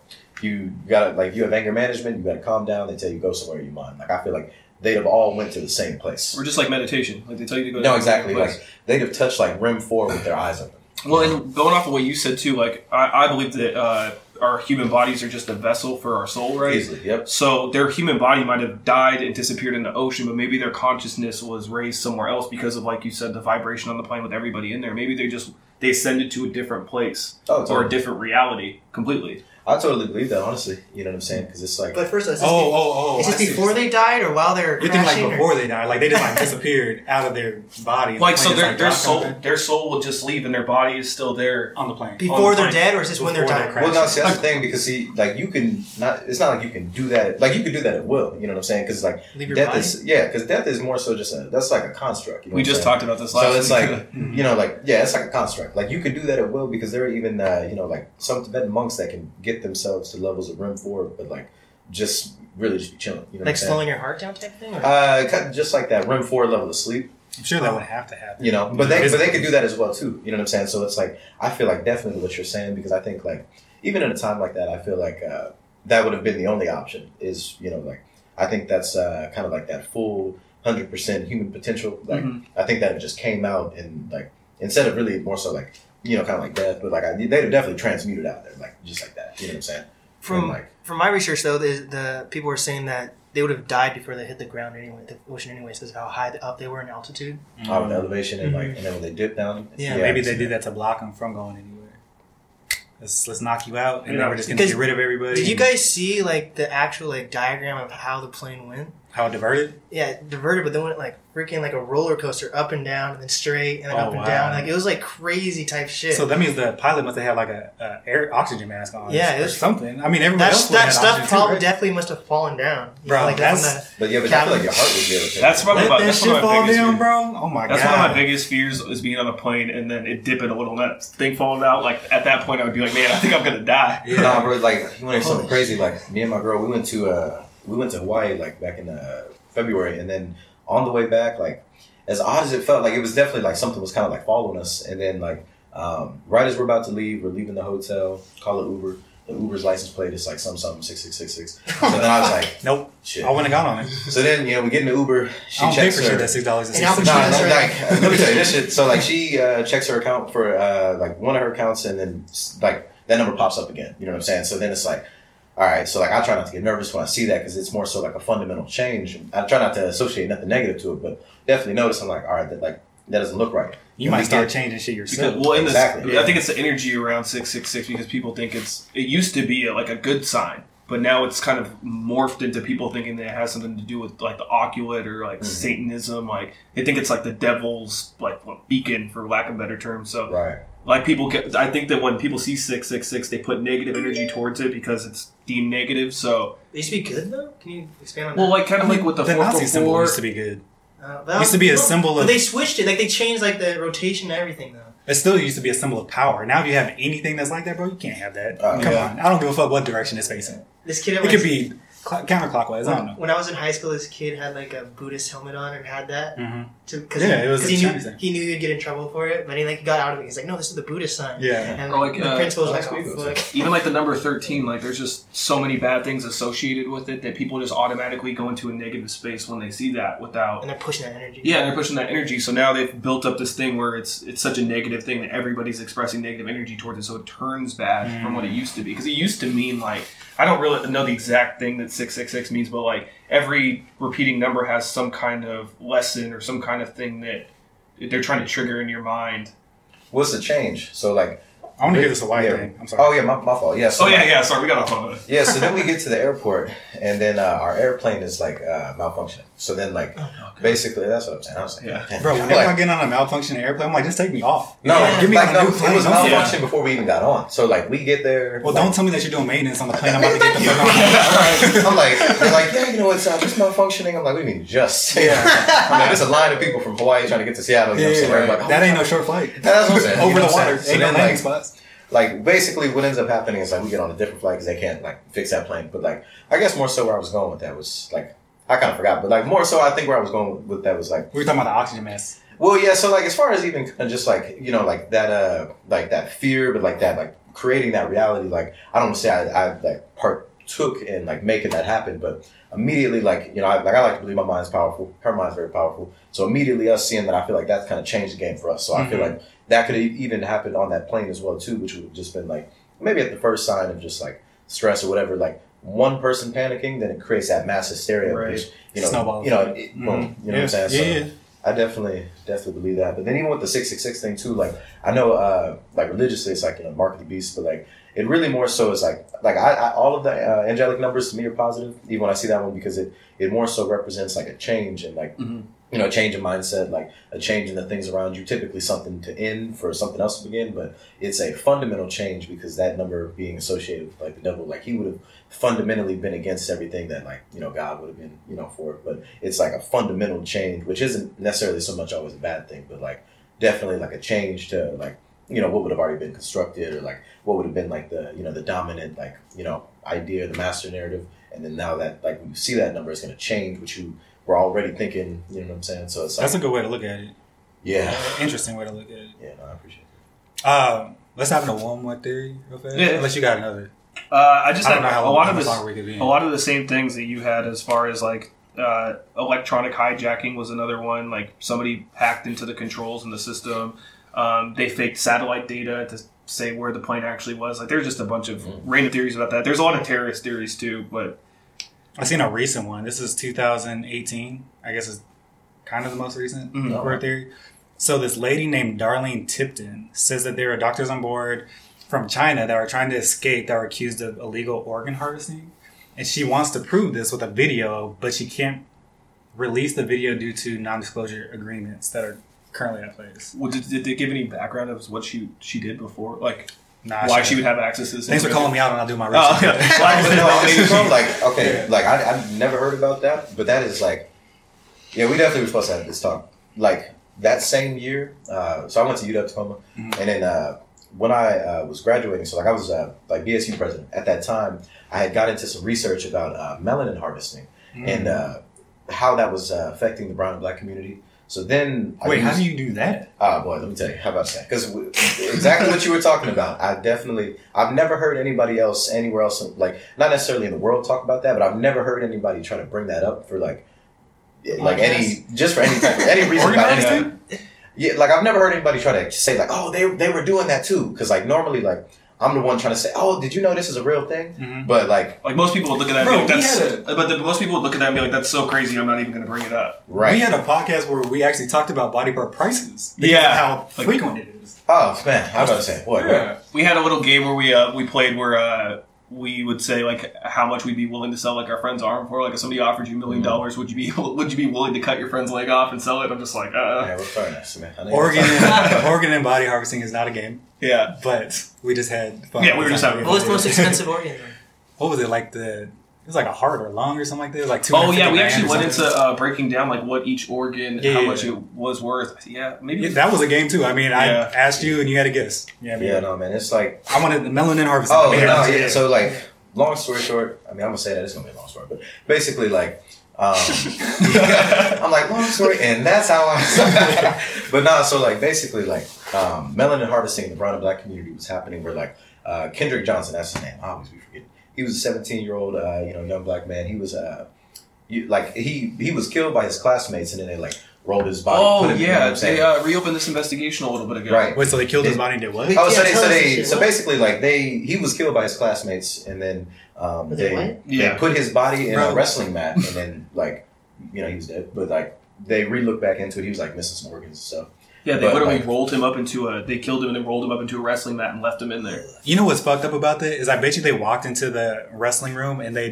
you got like you have anger management, you got to calm down. They tell you go somewhere you mind. Like I feel like they'd have all went to the same place. Or just like meditation, like they tell you to go. No, exactly. Like they'd have touched like R E M four with their eyes open. Well, and going off the way you said too, like I, I believe that. Uh, Our human bodies are just a vessel for our soul, right? Easily, yep. So their human body might have died and disappeared in the ocean, but maybe their consciousness was raised somewhere else because of, like you said, the vibration on the plane with everybody in there. Maybe they just they ascended to a different place oh, totally. or a different reality completely. I totally believe that, honestly. You know what I'm saying? Because it's like, but first, is this, oh, oh, oh, is this before they died or while they're crashing? You think like before or? They died, like they just like disappeared out of their body. Like the so, their like their soul, something. their soul will just leave, and their body is still there on the plane before the they're plane. dead, or is this before when they're dying? Well, no, see, that's the thing because see, like you can not. It's not like you can do that. Like you can do that at will. You know what I'm saying? Because like leave your death body? is yeah, because death is more so just a that's like a construct. You know we just talked about this last. So it's like you know, like yeah, it's like a construct. Like you can do that at will because there are even uh, you know like some Tibetan monks that can get themselves to levels of R E M four, but like just really just be chilling, you know, like slowing your heart down type thing, or? uh kind of just like that R E M four level of sleep. I'm sure that would have to happen, you know, but they but they could do that as well too, you know what I'm saying? So it's like I feel like definitely what you're saying, because I think like even in a time like that, I feel like uh that would have been the only option is, you know, like I think that's uh kind of like that full one hundred percent human potential, like mm-hmm. I think that it just came out and like instead of really more so like, you know, kind of like death, but like I, they'd have definitely transmuted out there, like just like that. You know what I'm saying? From like, from my research, though, the, the people were saying that they would have died before they hit the ground anyway, the ocean anyway, because how high up they were in altitude. Mm-hmm. Out of elevation, and like, mm-hmm. and then when they dip down, yeah, yeah maybe they did that to block them from going anywhere. Let's let's knock you out, and yeah. then we're just gonna because get rid of everybody. Did you guys see like the actual like diagram of how the plane went? How it diverted? Yeah, it diverted, but then went like freaking like a roller coaster, up and down, and then straight, and then oh, up and wow. down. Like it was like crazy type shit. So that means the pilot must have had like a, a air oxygen mask on, yeah, or, or something. I mean, everyone else that had stuff probably too, right? definitely must have fallen down, bro. Know, like that's, that's but yeah, but I feel like your heart would be able to. That's probably about, that that's shit one of my fall down, fears. bro. Oh my that's god, that's one of my biggest fears is being on a plane and then it dipping a little, and that thing falling out. Like at that point, I would be like, man, I think I'm gonna die. Yeah, nah, bro. Like you want to something crazy? Like me and my girl, we went to. Uh, We went to Hawaii like back in uh, February, and then on the way back, like as odd as it felt, like it was definitely like something was kind of like following us. And then like um, right as we're about to leave, we're leaving the hotel, call an Uber. The Uber's license plate is like some something six six six six. So then I was like, nope, shit. I wouldn't have gone on it. So then you know we get in the Uber. She I don't checks pay for her. Shit at six dollars and six cents. No, no, like, let me tell you this shit. So like she uh, checks her account for uh, like one of her accounts, and then like that number pops up again. You know what I'm saying? So then it's like. All right, so like I try not to get nervous when I see that because it's more so like a fundamental change. I try not to associate nothing negative to it, but definitely notice I'm like, all right, that like that doesn't look right. You and might start get, changing shit yourself. Because, well, exactly. This, yeah. I think it's the energy around six six six because people think it's it used to be a, like a good sign, but now it's kind of morphed into people thinking that it has something to do with like the occult or like mm-hmm. Satanism. Like they think it's like the devil's like beacon, for lack of a better term. So right. Like people get, I think that when people see six six six, they put negative energy towards it because it's deemed negative. So they used to be good though. Can you expand on that? Well, like kind of I mean, like with the, the Nazi symbol used to be good. Uh, it used to be a symbol of. They switched it. Like they changed like the rotation and everything though. It still used to be a symbol of power. Now if you have anything that's like that, bro, you can't have that. Uh, Come yeah. on. I don't give a fuck what direction it's facing. This kid It could be cl- counterclockwise. When, I don't know. When I was in high school, this kid had like a Buddhist helmet on and had that. Mm-hmm. To, cause yeah, he, it was cause he, knew, he knew he'd get in trouble for it, but he like got out of it. He's like, no, this is the Buddhist sign. Yeah. And or like, the uh, principal was like, oh, fuck. Even like the number thirteen, like there's just so many bad things associated with it that people just automatically go into a negative space when they see that without... And they're pushing that energy. Yeah, and they're pushing that energy. So now they've built up this thing where it's it's such a negative thing that everybody's expressing negative energy towards it, so it turns bad mm. from what it used to be. Because it used to mean like, I don't really know the exact thing that six six six means, but like every repeating number has some kind of lesson or some kind kind of thing that they're trying to trigger in your mind. What's the change? So like, I want to give this a white yeah. thing. I'm sorry. Oh yeah, my, my fault. Yeah. So oh yeah, yeah. Sorry, we got off on it. Yeah. So then we get to the airport, and then uh, our airplane is like uh, malfunctioning. So then like, oh, okay. basically that's what I'm saying. I was like, yeah. Bro, whenever like, I get on a malfunctioning airplane, I'm like, just take me off. No, yeah. give me like, a no, new plane. It was malfunctioning yeah. before we even got on. So like, we get there. Well, like, don't tell me that you're doing maintenance on the plane. I'm about to get the fuck on. All right. I'm like, they're like, yeah, you know what's uh, just malfunctioning. I'm like, what do you mean just? Yeah. I'm like, there's a line of people from Hawaii trying to get to Seattle. Yeah, yeah, right. like, oh, that ain't no short flight. That's what I'm saying. Over the water. Ain't no landing spots. Like, basically, what ends up happening is, like, we get on a different flight because they can't, like, fix that plane. But, like, I guess more so where I was going with that was, like, I kind of forgot. But, like, more so I think where I was going with that was, like... We were talking about the oxygen mask. Well, yeah. So, like, as far as even just, like, you know, like, that, uh, like, that fear, but, like, that, like, creating that reality. Like, I don't want to say I, I, like, partook in, like, making that happen. But immediately, like, you know, I, like, I like to believe my mind's powerful. Her mind's very powerful. So, immediately us seeing that, I feel like that's kind of changed the game for us. So, mm-hmm. I feel like... That could have even happened on that plane as well, too, which would have just been, like, maybe at the first sign of just, like, stress or whatever, like, one person panicking, then it creates that mass hysteria. Right. Which, you know, Snowball. You know, it, mm-hmm. boom, you know yeah. what I'm saying? So yeah. I definitely, definitely believe that. But then even with the six six six thing, too, like, I know, uh, like, religiously, it's, like, you know, mark of the beast, but, like, it really more so is, like, like I, I all of the uh, angelic numbers to me are positive, even when I see that one, because it, it more so represents, like, a change and, like, mm-hmm. you know, a change in mindset, like a change in the things around you, typically something to end for something else to begin, but it's a fundamental change because that number being associated with like the devil, like he would have fundamentally been against everything that like, you know, God would have been, you know, for it. But it's like a fundamental change, which isn't necessarily so much always a bad thing, but like definitely like a change to like, you know, what would have already been constructed or like what would have been like the, you know, the dominant like, you know, idea, the master narrative. And then now that like when you see that number is going to change, which you we're already thinking, you know what I'm saying? So it's like, that's a good way to look at it. Yeah. Interesting way to look at it. Yeah, no, I appreciate it. Um, let's hop into one more theory real fast. Yeah. Unless you got another. Uh, I just I don't know how a lot of the a lot of the same things that you had as far as like uh, electronic hijacking was another one. Like somebody hacked into the controls in the system. Um, they faked satellite data to say where the plane actually was. Like there's just a bunch of mm. random theories about that. There's a lot of terrorist theories too, but I seen a recent one. This is two thousand eighteen. I guess it's kind of the most recent mm-hmm. bird theory. So this lady named Darlene Tipton says that there are doctors on board from China that are trying to escape that were accused of illegal organ harvesting. And she wants to prove this with a video, but she can't release the video due to non-disclosure agreements that are currently in place. Well, did, did they give any background of what she, she did before? Like... Nah, why she would have access to this? Thanks for calling me out and I'll do my research. Oh, okay. Well, like, okay, like, I, I've never heard about that, but that is like, yeah, we definitely were supposed to have this talk. Like, that same year, uh, so I went to U W Tacoma, mm-hmm. and then uh, when I uh, was graduating, so like I was uh, like B S U president. At that time, I had got into some research about uh, melanin harvesting mm-hmm. and uh, how that was uh, affecting the brown and black community. So then... Wait, I used, how do you do that? Ah, uh, boy, let me tell you. How about that? Because exactly what you were talking about. I definitely... I've never heard anybody else anywhere else, like, not necessarily in the world talk about that, but I've never heard anybody try to bring that up for, like, oh, like any... Just for any type of... Any reason about anything. Yeah, like, I've never heard anybody try to say, like, oh, they they were doing that, too. Because, like, normally, like... I'm the one trying to say, oh, did you know this is a real thing? Mm-hmm. But like, like most people would look at that bro, and be like, that's, a, but the, most people would look at that and be like, that's so crazy. I'm not even going to bring it up. Right. We had a podcast where we actually talked about body part prices. Yeah. How like, frequent it is. Oh man. I was about to say, what? Yeah. Right? We had a little game where we, uh, we played where, uh, we would say like how much we'd be willing to sell like our friend's arm for. Like if somebody offered you a million dollars, would you be would you be willing to cut your friend's leg off and sell it? I'm just like, uh. Yeah, we're fine, man. Organ, organ and body harvesting is not a game. Yeah, but we just had fun. Yeah, we were just having. What was the most expensive organ? What was it like the? was like a heart or lung or something like that. Like two. Oh yeah, we actually went into uh, breaking down like what each organ, yeah, how much it was worth. Yeah, maybe yeah, that was a game too. I mean, yeah. I asked you and you had to guess. Yeah, yeah, yeah, no man, it's like I wanted the melanin harvest. Oh no, yeah. yeah. So like, long story short, I mean, I'm gonna say that it's gonna be a long story, but basically like. Um, I'm like, long story, and that's how I but nah, so like basically like um, melanin harvesting in the brown and black community was happening where like uh, Kendrick Johnson, that's his name, I always be forgetting. He was a seventeen year old uh, you know, young black man. He was uh, you, like he he was killed by his classmates and then they like rolled his body. Oh him, yeah, you know they uh, reopened this investigation a little bit ago. Right. Wait, so they killed they, his body and did what? Oh yeah, so they so they so basically like they he was killed by his classmates and then Um, they they yeah. put his body in Bro. a wrestling mat and then like, you know, he was dead. But like they re-looked back into it, he was like missing some organs and stuff. Yeah, they but, literally like, rolled him up into a. They killed him and then rolled him up into a wrestling mat and left him in there. You know what's fucked up about that is I bet you they walked into the wrestling room and they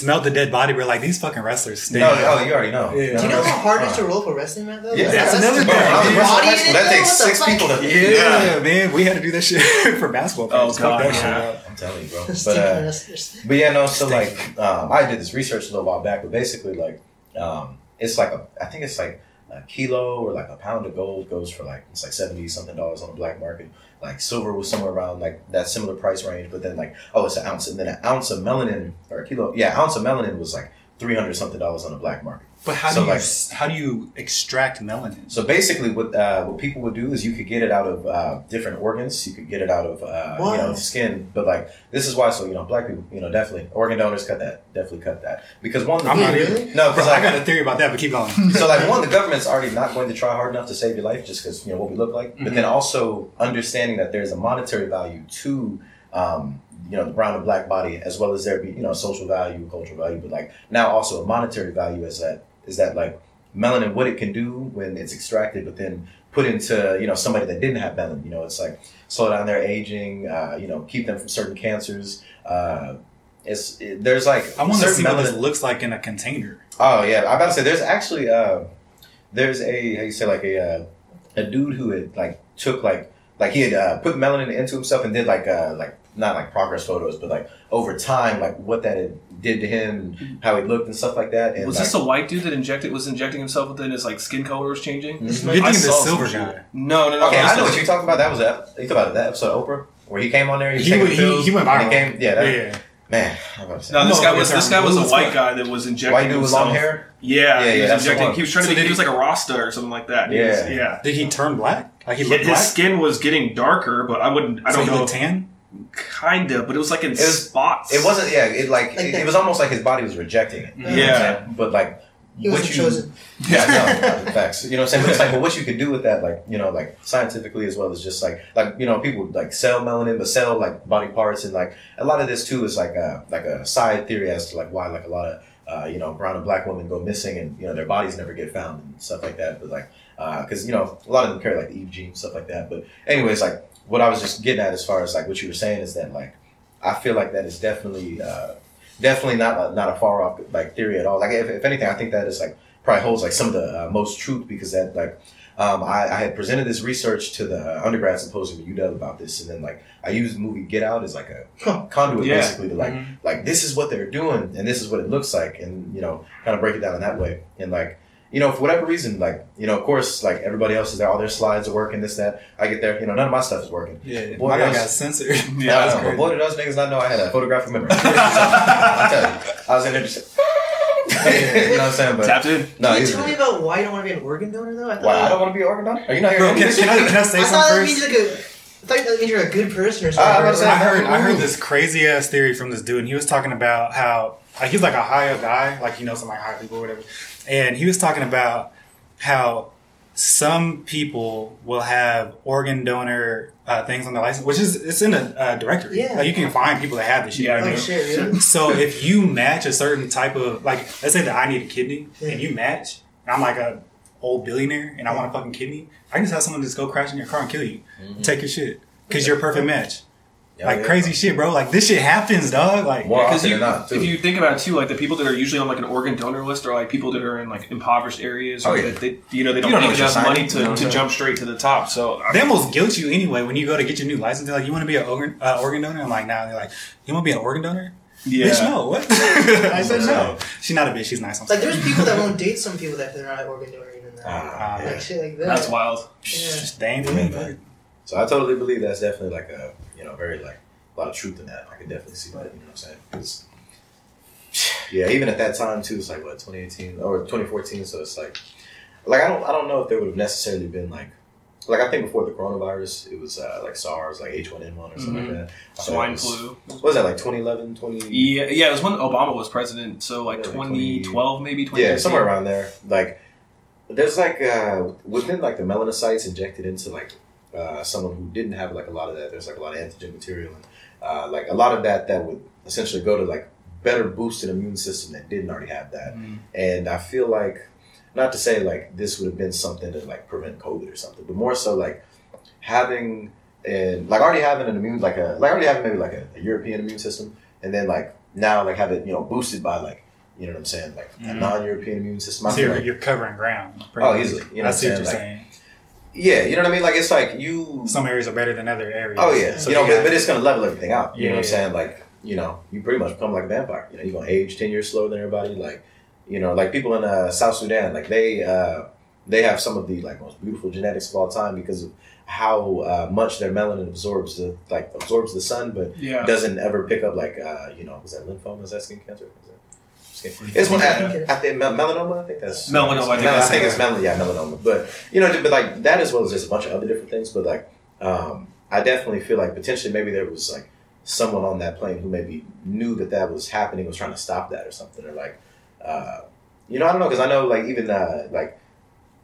smelled the dead body. We're like, these fucking wrestlers stink. No, no, you already know. Yeah. Do you know how hard it is to roll up a wrestling mat though? Yeah, that's, that's another thing. That takes six fuck? people to. Yeah, yeah, man, we had to do that shit for basketball. Oh Fuck god, that yeah. shit. I'm telling you, bro. But, uh, but yeah, no. So like, um, I did this research a little while back, but basically like, um, it's like a. I think it's like a kilo or like a pound of gold goes for like it's like seventy something dollars on the black market. Like silver was somewhere around like that similar price range, but then like oh it's an ounce, and then an ounce of melanin or a kilo yeah an ounce of melanin was like three hundred something dollars on the black market. But how so do you like, how do you extract melanin? So basically, what uh, what people would do is you could get it out of uh, different organs. You could get it out of uh, you know skin. But like this is why. So you know, black people, you know, definitely organ donors cut that. Definitely cut that because one. I'm the, not really. No, because like, I got a theory about that. But keep going. So like one, the government's already not going to try hard enough to save your life just because you know what we look like. Mm-hmm. But then also understanding that there's a monetary value to. Um, you know, the brown and black body, as well as there be, you know, social value, cultural value, but like now also a monetary value is that, is that like melanin, what it can do when it's extracted, but then put into, you know, somebody that didn't have melanin, you know, it's like slow down their aging, uh, you know, keep them from certain cancers. Uh, it's, it, there's like, I want to see melanin. What this looks like in a container. Oh yeah. I'm about to say there's actually, uh, there's a, how you say like a, uh, a dude who had like took like, like he had uh, put melanin into himself and did like, uh, like, not like progress photos, but like over time, like what that did to him, and how he looked and stuff like that. And was like, this a white dude that injected was injecting himself within his like skin color was changing? Mm-hmm. You're thinking I the silver guy. No, no, no. Okay, no, I know what you're talking about. That was that. You talking about that episode of Oprah where he came on there. He, he, was, he, he went viral. He came, yeah, that, yeah, man. I'm about to say no, this no, guy was this guy was a white guy that was injecting. White dude with long hair. Yeah, yeah, he yeah, was injecting. He was trying to so think he was like a Rasta or something like that. Yeah, was, yeah. Did he turn black? Like he looked. His skin was getting darker, but I wouldn't. I don't know. Tan. Kind of, but it was like in it was, spots. It wasn't, yeah. It like, like it, it was almost like his body was rejecting it. Yeah, yeah. But like he what you, chosen. yeah, no, facts. You know what I'm saying? But it's like, but what you could do with that, like you know, like scientifically as well as just like, like you know, people like sell melanin, but sell like body parts, and like a lot of this too is like a like a side theory as to like why like a lot of uh, you know brown and black women go missing, and you know their bodies never get found and stuff like that. But like, because uh, you know a lot of them carry like the E V G and stuff like that. But anyways, like. What I was just getting at as far as like what you were saying is that like I feel like that is definitely uh, definitely not a, not a far off like theory at all. Like if, if anything, I think that is like probably holds like some of the uh, most truth because that like um, I, I had presented this research to the undergrad symposium at U W about this, and then like I used the movie Get Out as like a huh, conduit yeah. basically to like mm-hmm. like this is what they're doing and this is what it looks like, and you know kind of break it down in that way and like. You know, for whatever reason, like, you know, of course, like, everybody else is there. All their slides are working, this, that. I get there. You know, none of my stuff is working. Yeah, boy, my guy got censored. Yeah, I know, but boy, did those niggas not know I had a photographic memory. So, I tell you. I was in there just... you know what I'm saying? But tapped in. No, can you tell me about why you don't want to be an organ donor, though? I thought why I don't want to be an organ donor? Are you not here? Bro, can, can, I, can I say I something first? That means like a, I thought that means you're a good person or something. Uh, I, I, heard, I heard this crazy-ass theory from this dude, and he was talking about how... Like he's like a higher guy, like he knows some like high people or whatever. And he was talking about how some people will have organ donor uh, things on their license, which is it's in a uh, directory. Yeah, like you can find people that have this shit. Yeah, oh, I mean? Shit, yeah. So if you match a certain type of like, let's say that I need a kidney, yeah. and you match, and I'm like a old billionaire, and I want a fucking kidney, I can just have someone just go crash in your car and kill you, mm-hmm. take your shit, because you're a perfect match. Yeah, like yeah, crazy yeah. shit, bro. Like this shit happens, dog. Like because yeah, if you think about it too, like the people that are usually on like an organ donor list are like people that are in like impoverished areas, or oh, yeah. that they, you know, they don't, don't make enough money to, you know, to jump straight to the top. So I they mean, almost guilt you anyway when you go to get your new license. They're like, you want to be an organ uh, organ donor? I'm like, nah. They're like, you want to be an organ donor? Yeah. Bitch, no. What? I said no. She's not a bitch. She's nice. I'm like, sorry. There's people that won't date some people that they're not organized and that. Uh, like yeah. shit like that. That's wild. Yeah. Just dang for me, man. So I totally believe that's definitely like a, you know, very like a lot of truth in that. I can definitely see that. You know what I'm saying? Because yeah, even at that time too, it's like what twenty eighteen or twenty fourteen. So it's like, like I don't, I don't know if there would have necessarily been like, like I think before the coronavirus, it was uh, like SARS, like H one N one or something mm-hmm. like that. I Swine was, flu. What was that like twenty eleven, twenty? Yeah, yeah, it was when Obama was president. So like yeah, twenty twelve, maybe twenty. Yeah, somewhere around there. Like there's like uh, within like the melanocytes injected into like uh, someone who didn't have like a lot of that. There's like a lot of antigen material and uh, like a lot of that that would essentially go to like. Better boosted immune system that didn't already have that. Mm. And I feel like, not to say like this would have been something to like prevent COVID or something, but more so like having and like already having an immune, like a, like already having maybe like a, a European immune system. And then like now like have it, you know, boosted by like, you know what I'm saying? Like mm. a non-European immune system. I so you're, like, you're covering ground. Oh, easily. You know I what see what you're like, saying. Yeah, you know what I mean? Like it's like you. Some areas are better than other areas. Oh yeah. So you know, but, but it's going to level everything out. You yeah, know what I'm yeah. saying? Like, you know, you pretty much become like a vampire. You know, you're going to age ten years slower than everybody. Like, you know, like people in uh, South Sudan, like they uh, they have some of the like most beautiful genetics of all time because of how uh, much their melanin absorbs the like absorbs the sun, but yeah. doesn't ever pick up like, uh, you know, is that lymphoma? Is that skin cancer? Is that It's one at, at the melanoma. I think that's melanoma. I think, I think it's melanoma. Yeah, melanoma. But you know, but like that as well as just a bunch of other different things. But like, um, I definitely feel like potentially maybe there was like. Someone on that plane who maybe knew that that was happening was trying to stop that or something or like, uh, you know, I don't know because I know like even uh, like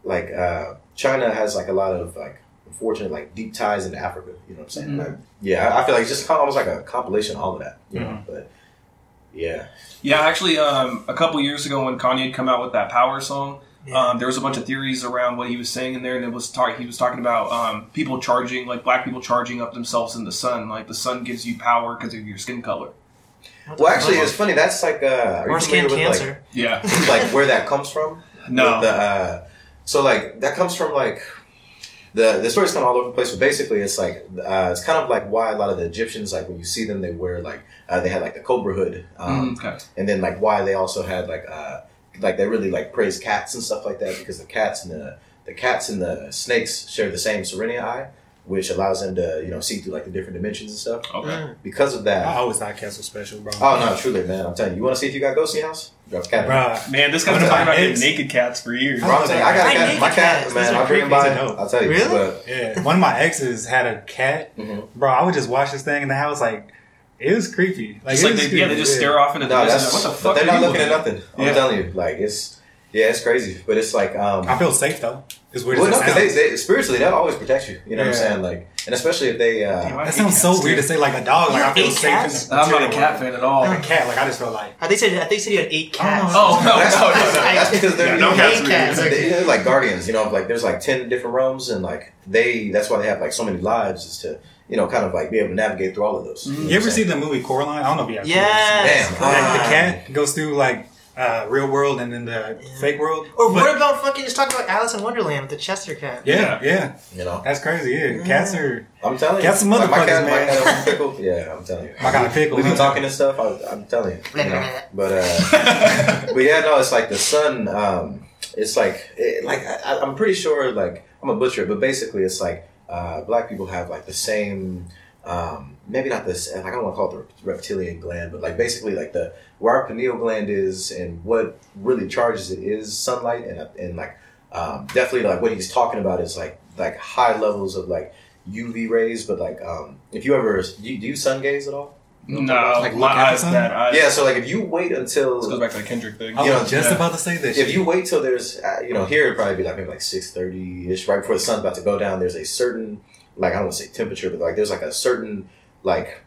like uh, China has like a lot of like unfortunate like deep ties into Africa. You know what I'm saying? Mm-hmm. Like, yeah, I feel like it's just almost like a compilation of all of that. You mm-hmm. know, but yeah, yeah. Actually, um, a couple years ago when Kanye had come out with that Power song. Yeah. Um, there was a bunch of theories around what he was saying in there, and it was ta- he was talking about um, people charging, like black people charging up themselves in the sun. Like the sun gives you power because of your skin color. Well, actually, it's funny. That's like uh, or skin cancer. Like, yeah, like where that comes from. No, the, uh, so like that comes from like the the story's kind of all over the place. But basically, it's like uh, it's kind of like why a lot of the Egyptians, like when you see them, they wear like uh, they had like the cobra hood, um, mm, okay. and then like why they also had like. Uh, Like they really like praise cats and stuff like that because the cats and the the cats and the snakes share the same Serenia eye, which allows them to you know see through like the different dimensions and stuff. Okay. Because of that, I always not cancel special, bro. Oh no, truly, man. I'm telling you, you want to see if you got Ghosty House? Drop cat. Bro, man, this guy's been talking about getting naked cats for years. Bro, I'm saying I got a cat. My cat, man. I'll bring him by. I'll tell you. Really? But, yeah. One of my exes had a cat. Mm-hmm. Bro, I would just watch this thing in the house like. It was creepy. Like, it like was they, creepy. Yeah, they just stare off into the no, distance. What the fuck? They're not looking at nothing. I'm yeah. telling you, like it's yeah, it's crazy. But it's like um, I feel safe though. It's weird. Well, no, because they, they spiritually they'll always protect you. You know yeah. what I'm saying? Like, and especially if they. Uh, Damn, that sounds so weird to say like a dog. Like I feel safe. Cats? I'm not a cat fan at all. I'm a cat. Like I just feel like. I think said I think said you had eight cats. Oh no, that's, no, no, no. That's because they're yeah, no cats. cats. They, they're like guardians. You know, like there's like ten different realms, and like they. That's why they have like so many lives is to. You know, kind of like be able to navigate through all of those. Mm-hmm. You, know you ever seen the movie Coraline? I don't know if you have seen it. Yes. Damn. Like the cat goes through like uh, real world and then the yeah. fake world. Or but what about fucking just talking about Alice in Wonderland with the Chester cat? Yeah, yeah. yeah. You know, that's crazy. Yeah, yeah. Cats are. I'm telling cats you, cats are motherfuckers, like cat, man. My cat pickle. Yeah, I'm telling you. My cat pickle. We be talking and stuff. I, I'm telling you. You know? But uh, but yeah, no, it's like the sun. Um, it's like it, like I, I'm pretty sure. Like I'm a butcher, but basically, it's like. Uh, black people have like the same, um, maybe not this. Like, I don't want to call it the reptilian gland, but like basically like the where our pineal gland is and what really charges it is sunlight and and like um, definitely like what he's talking about is like like high levels of like U V rays. But like um, if you ever do you, do you sun gaze at all? No, no like my eyes, that eyes. Yeah, so like if you wait until this goes back to the Kendrick thing. I was you know, just yeah. about to say this. If you wait till there's, uh, you know, here it'd probably be like maybe like six thirty ish, right before the sun's about to go down. There's a certain, like I don't want to say temperature, but like there's like a certain, like,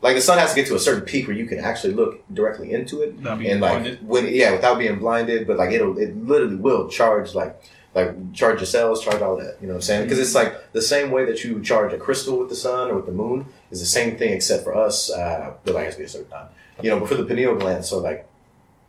like the sun has to get to a certain peak where you can actually look directly into it, without being and like blinded. When yeah, without being blinded, but like it'll it literally will charge like. Like, charge your cells, charge all that. You know what I'm saying? Because it's like the same way that you charge a crystal with the sun or with the moon is the same thing, except for us, uh, the light has to be a certain time. You know, but for the pineal gland, so like,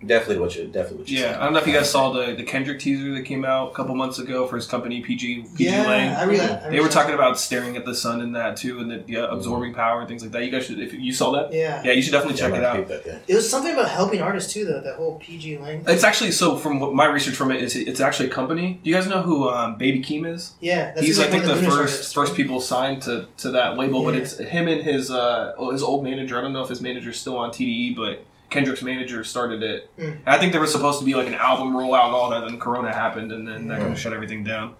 Definitely what you definitely what you yeah. Saying. I don't know if you guys saw the, the Kendrick teaser that came out a couple months ago for his company P G P G yeah, Lang. I mean, yeah, I mean, they were talking about staring at the sun and that too, and the yeah, absorbing mm-hmm. power and things like that. You guys should, if you saw that, yeah, yeah, you should definitely yeah, check it out. That, yeah. It was something about helping artists too, though. That whole P G Lang. It's actually so from what my research from it is, it's actually a company. Do you guys know who um, Baby Keem is? Yeah, that's he's I think the, the first artists, first right? people signed to, to that label, yeah. but it's him and his uh, his old manager. I don't know if his manager's still on T D E, but. Kendrick's manager started it. Mm. I think there was supposed to be like an album rollout and all that, then Corona happened, and then that mm. kind of shut everything down.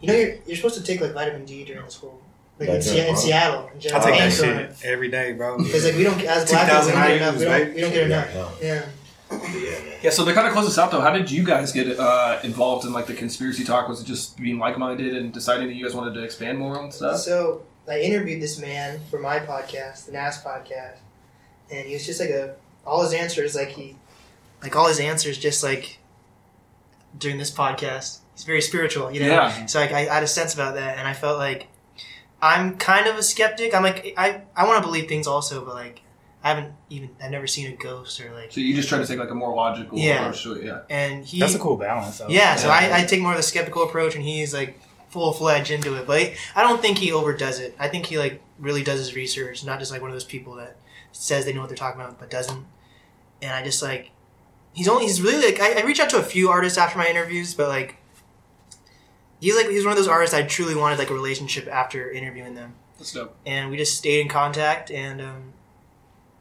You know, you're, you're supposed to take like vitamin D during this whole... Like in, Se- in Seattle. In Seattle. I take that shit every day, bro. Because like, we don't... As black people, we don't get enough. We don't, we don't get enough. No. Yeah. Yeah, so to kind of close this out, though, how did you guys get uh, involved in like the conspiracy talk? Was it just being like-minded and deciding that you guys wanted to expand more on stuff? So, I interviewed this man for my podcast, the N A S T Podcast, and he was just like a... All his answers, like he, like all his answers, just like during this podcast, he's very spiritual, you know. Yeah. So like, I, I had a sense about that, and I felt like I'm kind of a skeptic. I'm like, I, I want to believe things also, but like I haven't even, I've never seen a ghost or like. So you just try to take like a more logical yeah. approach to it, yeah. And he, that's a cool balance. Though. Yeah. So yeah. I, I take more of a skeptical approach, and he's like full fledged into it. But he, I don't think he overdoes it. I think he like really does his research, not just like one of those people that. Says they know what they're talking about but doesn't, and I just like he's only he's really like I, I reached out to a few artists after my interviews, but like he's like he was one of those artists I truly wanted like a relationship after interviewing them. That's dope. And we just stayed in contact, and um,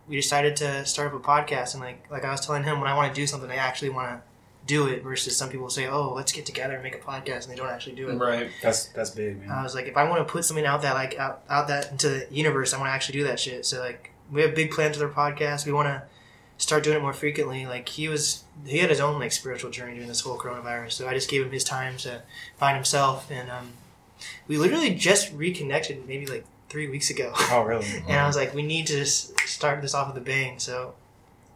we decided to start up a podcast. And like like I was telling him, when I want to do something, I actually want to do it. Versus some people say, "Oh, let's get together and make a podcast," and they don't actually do it. Right. That's that's big, man. I was like, if I want to put something out that like out out that into the universe, I want to actually do that shit. So like. We have big plans with our podcast. We want to start doing it more frequently. Like he was, he had his own like spiritual journey during this whole coronavirus. So I just gave him his time to find himself. And um, we literally just reconnected maybe like three weeks ago. Oh, really? Wow. And I was like, we need to just start this off with a bang. So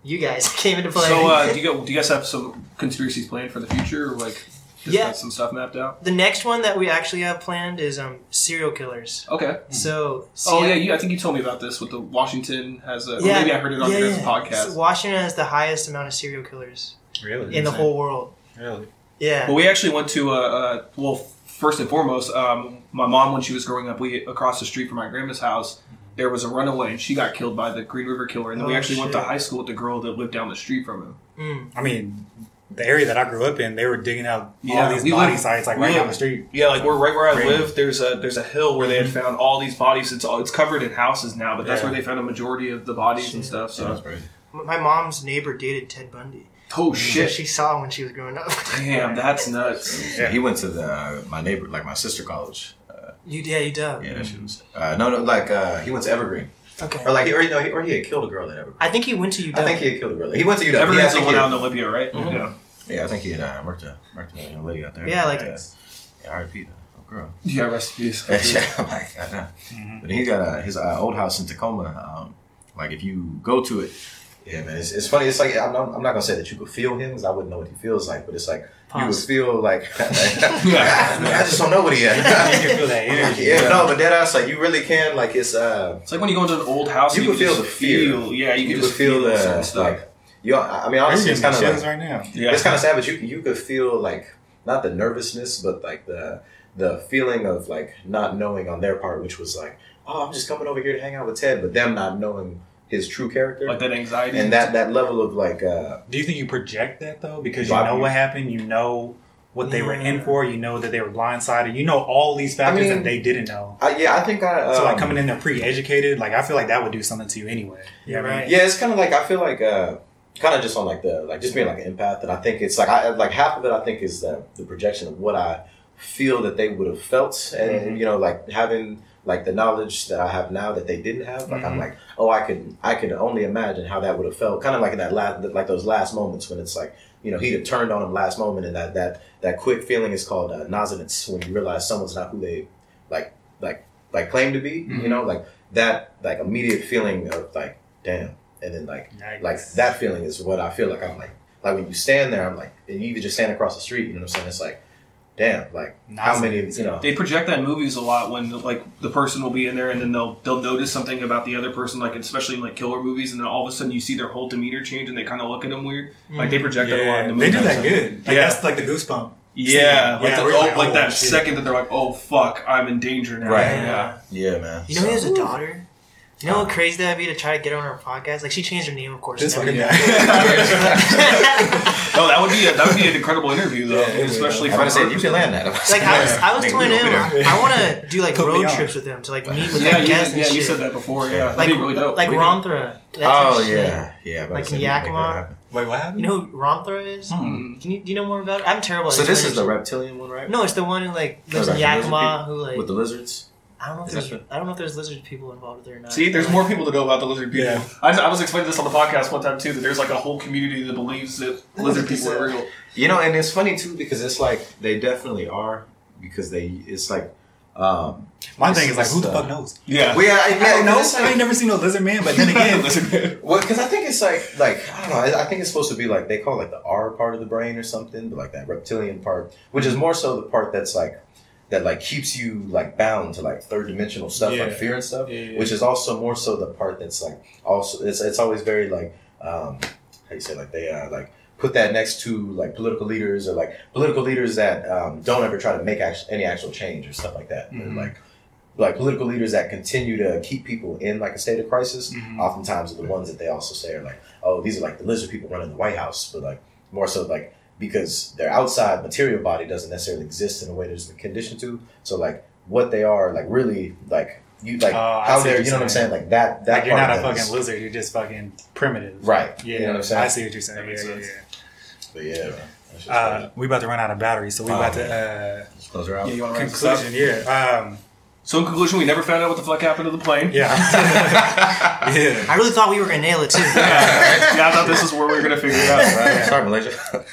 you guys came into play. So uh, do you guys have some conspiracies planned for the future? Or like just yeah. got some stuff mapped out? The next one that we actually have planned is um, serial killers. Okay. So... Seattle, oh, yeah, you, I think you told me about this with the Washington has a... Yeah, maybe I heard it on yeah, your yeah. podcast. So Washington has the highest amount of serial killers. Really? In the whole world. Really? Yeah. Well, we actually went to... Uh, uh, well, first and foremost, um, my mom, when she was growing up, we across the street from my grandma's house, there was a runaway, and she got killed by the Green River Killer. And then oh, we actually shit. went to high school with the girl that lived down the street from him. Mm. I mean... The area that I grew up in, they were digging out yeah, all these body live, sites, like right live, down the street. Yeah, like we're right where I Brandon. live. There's a there's a hill where they had found all these bodies. It's all it's covered in houses now, but that's yeah. where they found a majority of the bodies shit. and stuff. So yeah, that's crazy. My mom's neighbor dated Ted Bundy. Oh shit! She saw him when she was growing up. Damn, that's nuts. Yeah, he went to the uh, my neighbor, like my sister college. Uh, you yeah, you did. Yeah, that shit was. Uh, no, no, like uh, he went to Evergreen. Okay. Or like, or, no, or he had killed a girl in Evergreen. I think he went to U W. I think he had killed a girl. He went to U W. Evergreen's the one out in Olympia, right? Mm-hmm. Yeah. Yeah, I think he had uh, worked a worked a lady out there. Yeah, like uh, yeah, R I P though, girl. Yeah, rest in peace. Yeah, like I know. Mm-hmm. But he got uh, his uh, old house in Tacoma. Um, like if you go to it, yeah, man, it's, it's funny. It's like I'm not, I'm not gonna say that you could feel him because I wouldn't know what he feels like, but it's like. You would feel like, like yeah. I, I just don't know what he had. You can feel that energy. Yeah, no, but that ass, like, you really can, like, it's... Uh, it's like when you go into an old house, you, you can feel the fear. Feel, yeah, you, you can just feel, feel the, certain stuff. Like, you, I mean, honestly, it's kind of like... Right now. Yeah. It's kind of sad, but you, you could feel, like, not the nervousness, but, like, the the feeling of, like, not knowing on their part, which was like, oh, I'm just coming over here to hang out with Ted, but them not knowing... his true character, like that anxiety and that, that level of like. Uh, Do you think you project that though? Because you know what happened, you know what they yeah. were in for, you know that they were blindsided, you know all these factors I mean, that they didn't know. I, yeah, I think I. Um, so like coming in there pre-educated, like I feel like that would do something to you anyway. Yeah, right. Mean? Yeah, it's kind of like I feel like uh, kind of just on like the like just being like an empath, and I think it's like I like half of it I think is the, the projection of what I feel that they would have felt, and mm-hmm. you know like having. Like the knowledge that I have now that they didn't have, like mm-hmm. I'm like, oh, I can, I can only imagine how that would have felt. Kind of like in that last, like those last moments when it's like, you know, he'd have turned on him last moment, and that that that quick feeling is called uh, nosinance when you realize someone's not who they like, like, like claim to be. Mm-hmm. You know, like that, like immediate feeling of like, damn, and then like, nice. Like that feeling is what I feel like. I'm like, like when you stand there, I'm like, and you even just stand across the street. You know what I'm saying? It's like. damn, like not how many, you know. They project that in movies a lot when like the person will be in there and then they'll they'll notice something about the other person, like especially in like killer movies, and then all of a sudden you see their whole demeanor change and they kind of look at them weird. Mm-hmm. Like they project yeah. that a lot in the movies. They do that good. Like, yeah. That's like the goosebump. Yeah, like, yeah, the, like, oh, like that shit. Second that they're like, oh fuck, I'm in danger now. Right. Yeah, yeah, man. You know so. He has a daughter? You know how crazy that would be to try to get on her podcast? Like, she changed her name, of course. This fucking guy. No, that would be a, that would be an incredible interview, though. Yeah, especially yeah. if I say you can land that. Like, I was, I was telling him, I want to do like Put road trips with him to like meet with yeah, that guest. Yeah, and you shit. Said that before. Yeah, like, that'd be really dope. Like Ronthra. Oh yeah, yeah. Like Yakima. Wait, what happened? You know who Ronthra is? Hmm. Can you, do you know more about it? I'm terrible. So this is the reptilian one, right? No, it's the one who like lives in Yakima, who like with the lizards. I don't know if there's right? I don't know if there's lizard people involved there or not. See, there's more people to know about the lizard people. Yeah. I, I was explaining this on the podcast one time too, that there's like a whole community that believes that lizard people are real. You know, and it's funny too because it's like they definitely are because they it's like um, my thing is like who the fuck knows? Yeah, well, yeah, I, yeah, I don't know. Like, I ain't never seen no lizard man, but then again, lizard man. Well, because I think it's like like I don't know. I, I think it's supposed to be like they call it like the R part of the brain or something, but like that reptilian part, which is more so the part that's like. That like keeps you like bound to like third dimensional stuff, yeah. like fear and stuff, yeah, yeah. which is also more so the part that's like also it's it's always very like um, how you say like they uh, like put that next to like political leaders or like political leaders that um, don't ever try to make act- any actual change or stuff like that. Mm-hmm. Like like political leaders that continue to keep people in like a state of crisis, mm-hmm. oftentimes are the ones that they also say are like, oh, these are like the lizard people running the White House, but like more so like. Because their outside material body doesn't necessarily exist in a way that's conditioned to. So, like, what they are, like, really, like, you, like, oh, how they're, you know what I'm saying? Like, that, that like, you're not a fucking lizard, you're just fucking primitive. Right. Yeah. You know what I'm saying? I see what you're saying. Yeah, yeah, yeah. But yeah, man. Uh, we about to run out of batteries, so we oh, about man. to, uh, let's close her out. Yeah, you want to conclusion, yeah. Um, So in conclusion, we never found out what the fuck happened to the plane. Yeah. yeah. I really thought we were going to nail it, too. Yeah, right? yeah, I thought this is where we were going to figure it out. Right? Sorry, Malaysia.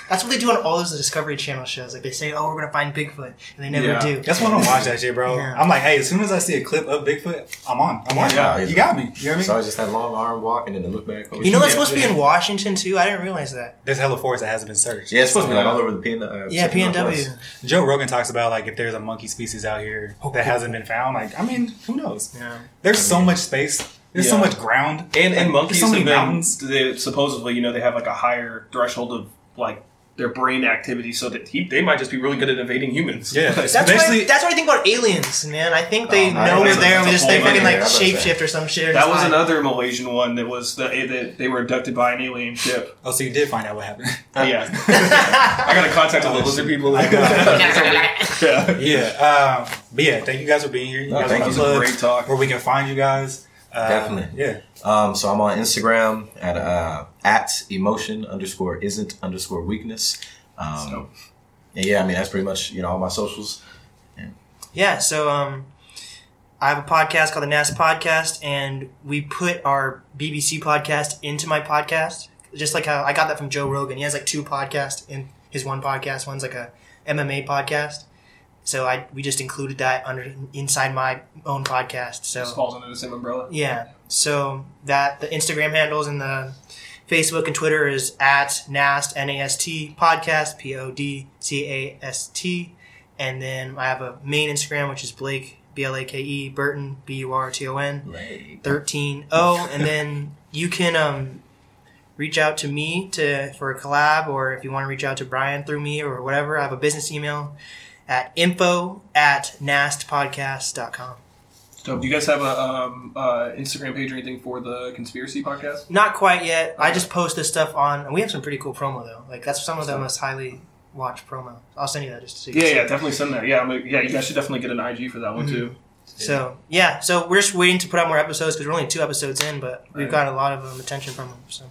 That's what they do on all those Discovery Channel shows. Like, they say, oh, we're going to find Bigfoot, and they never yeah. do. That's why I don't watch that shit, bro. Yeah. I'm like, hey, as soon as I see a clip of Bigfoot, I'm on. I'm on. Yeah, you got me. You know what I mean? So I just had long arm walk, and then look back. Over you know that's yeah. supposed to be in Washington, too? I didn't realize that. There's hella forest that hasn't been searched. Yeah, it's supposed to be like all over the P N W. Uh, yeah, P N W. Joe Rogan talks about, like, if there's a monkey species out here that hasn't been found. Like, I mean, who knows? Yeah. There's I so mean, much space. There's yeah. so much ground. And, and monkeys so many have been, mountains. They, supposedly, you know, they have like a higher threshold of like their brain activity, so that he, they might just be really good at evading humans. Yeah, that's what, I, that's what I think about aliens, man. I think they um, know we're there and we just they fucking like shapeshift or some shit. That was another Malaysian one that was the, that they were abducted by an alien ship. Oh, so you did find out what happened? Yeah, I got to contact all the lizard people. yeah, yeah, um, but yeah, thank you guys for being here. You oh, guys thank you for a great talk. Where we can find you guys? Uh, Definitely. Yeah. Um, so I'm on Instagram at uh, at emotion underscore isn't underscore weakness. Um, so. And yeah, I mean, that's pretty much, you know, all my socials. Yeah. yeah so um, I have a podcast called the N A S T Podcast, and we put our B B C podcast into my podcast. Just like how I got that from Joe Rogan. He has like two podcasts in his one podcast. One's like a M M A podcast. So I we just included that under inside my own podcast. So just falls under the same umbrella. Yeah. So that the Instagram handles and the Facebook and Twitter is at N A S T N A S T podcast P O D C A S T, and then I have a main Instagram which is Blake B L A K E Burton B U R T O N thirteen O, and then you can um, reach out to me to for a collab, or if you want to reach out to Brian through me or whatever. I have a business email. At info at nastpodcast dot com. So do you guys have a um, uh, Instagram page or anything for the Conspiracy Podcast? Not quite yet. Okay. I just post this stuff on, and we have some pretty cool promo though. Like that's some of so. the most highly watched promo. I'll send you that just to see. Yeah, yeah, definitely send that. Yeah, I'm a, yeah, you guys should definitely get an I G for that one mm-hmm. too. Yeah. So yeah, so we're just waiting to put out more episodes because we're only two episodes in, but we've right. got a lot of um, attention from them. So.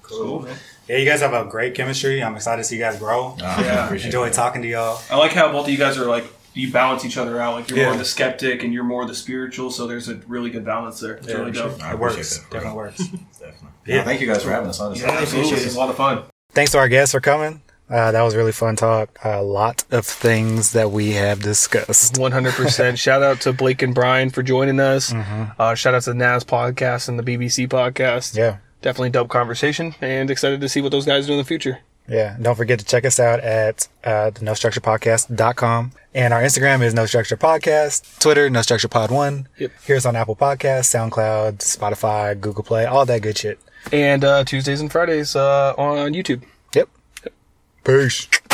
Cool. cool, man. Yeah, you guys have a great chemistry. I'm excited to see you guys grow. Oh, yeah, enjoy talking to y'all. I like how both of you guys are like you balance each other out. Like you're yeah. more the skeptic and you're more the spiritual. So there's a really good balance there. It's yeah, really dope. It works. It definitely works. Definitely. Yeah. Well, thank you guys for having us on. Yeah, absolutely. It was a lot of fun. Thanks to our guests for coming. Uh, that was really fun talk. A lot of things that we have discussed. one hundred percent. Shout out to Blake and Brian for joining us. Mm-hmm. Uh, shout out to the N A S podcast and the B B C podcast. Yeah. Definitely dope conversation, and excited to see what those guys do in the future. Yeah. And don't forget to check us out at uh, the no structure podcast dot com. And our Instagram is No Structure Podcast. Twitter, No Structure Pod One. Yep. Here's on Apple Podcasts, SoundCloud, Spotify, Google Play, all that good shit. And uh, Tuesdays and Fridays uh, on YouTube. Yep. Yep. Peace.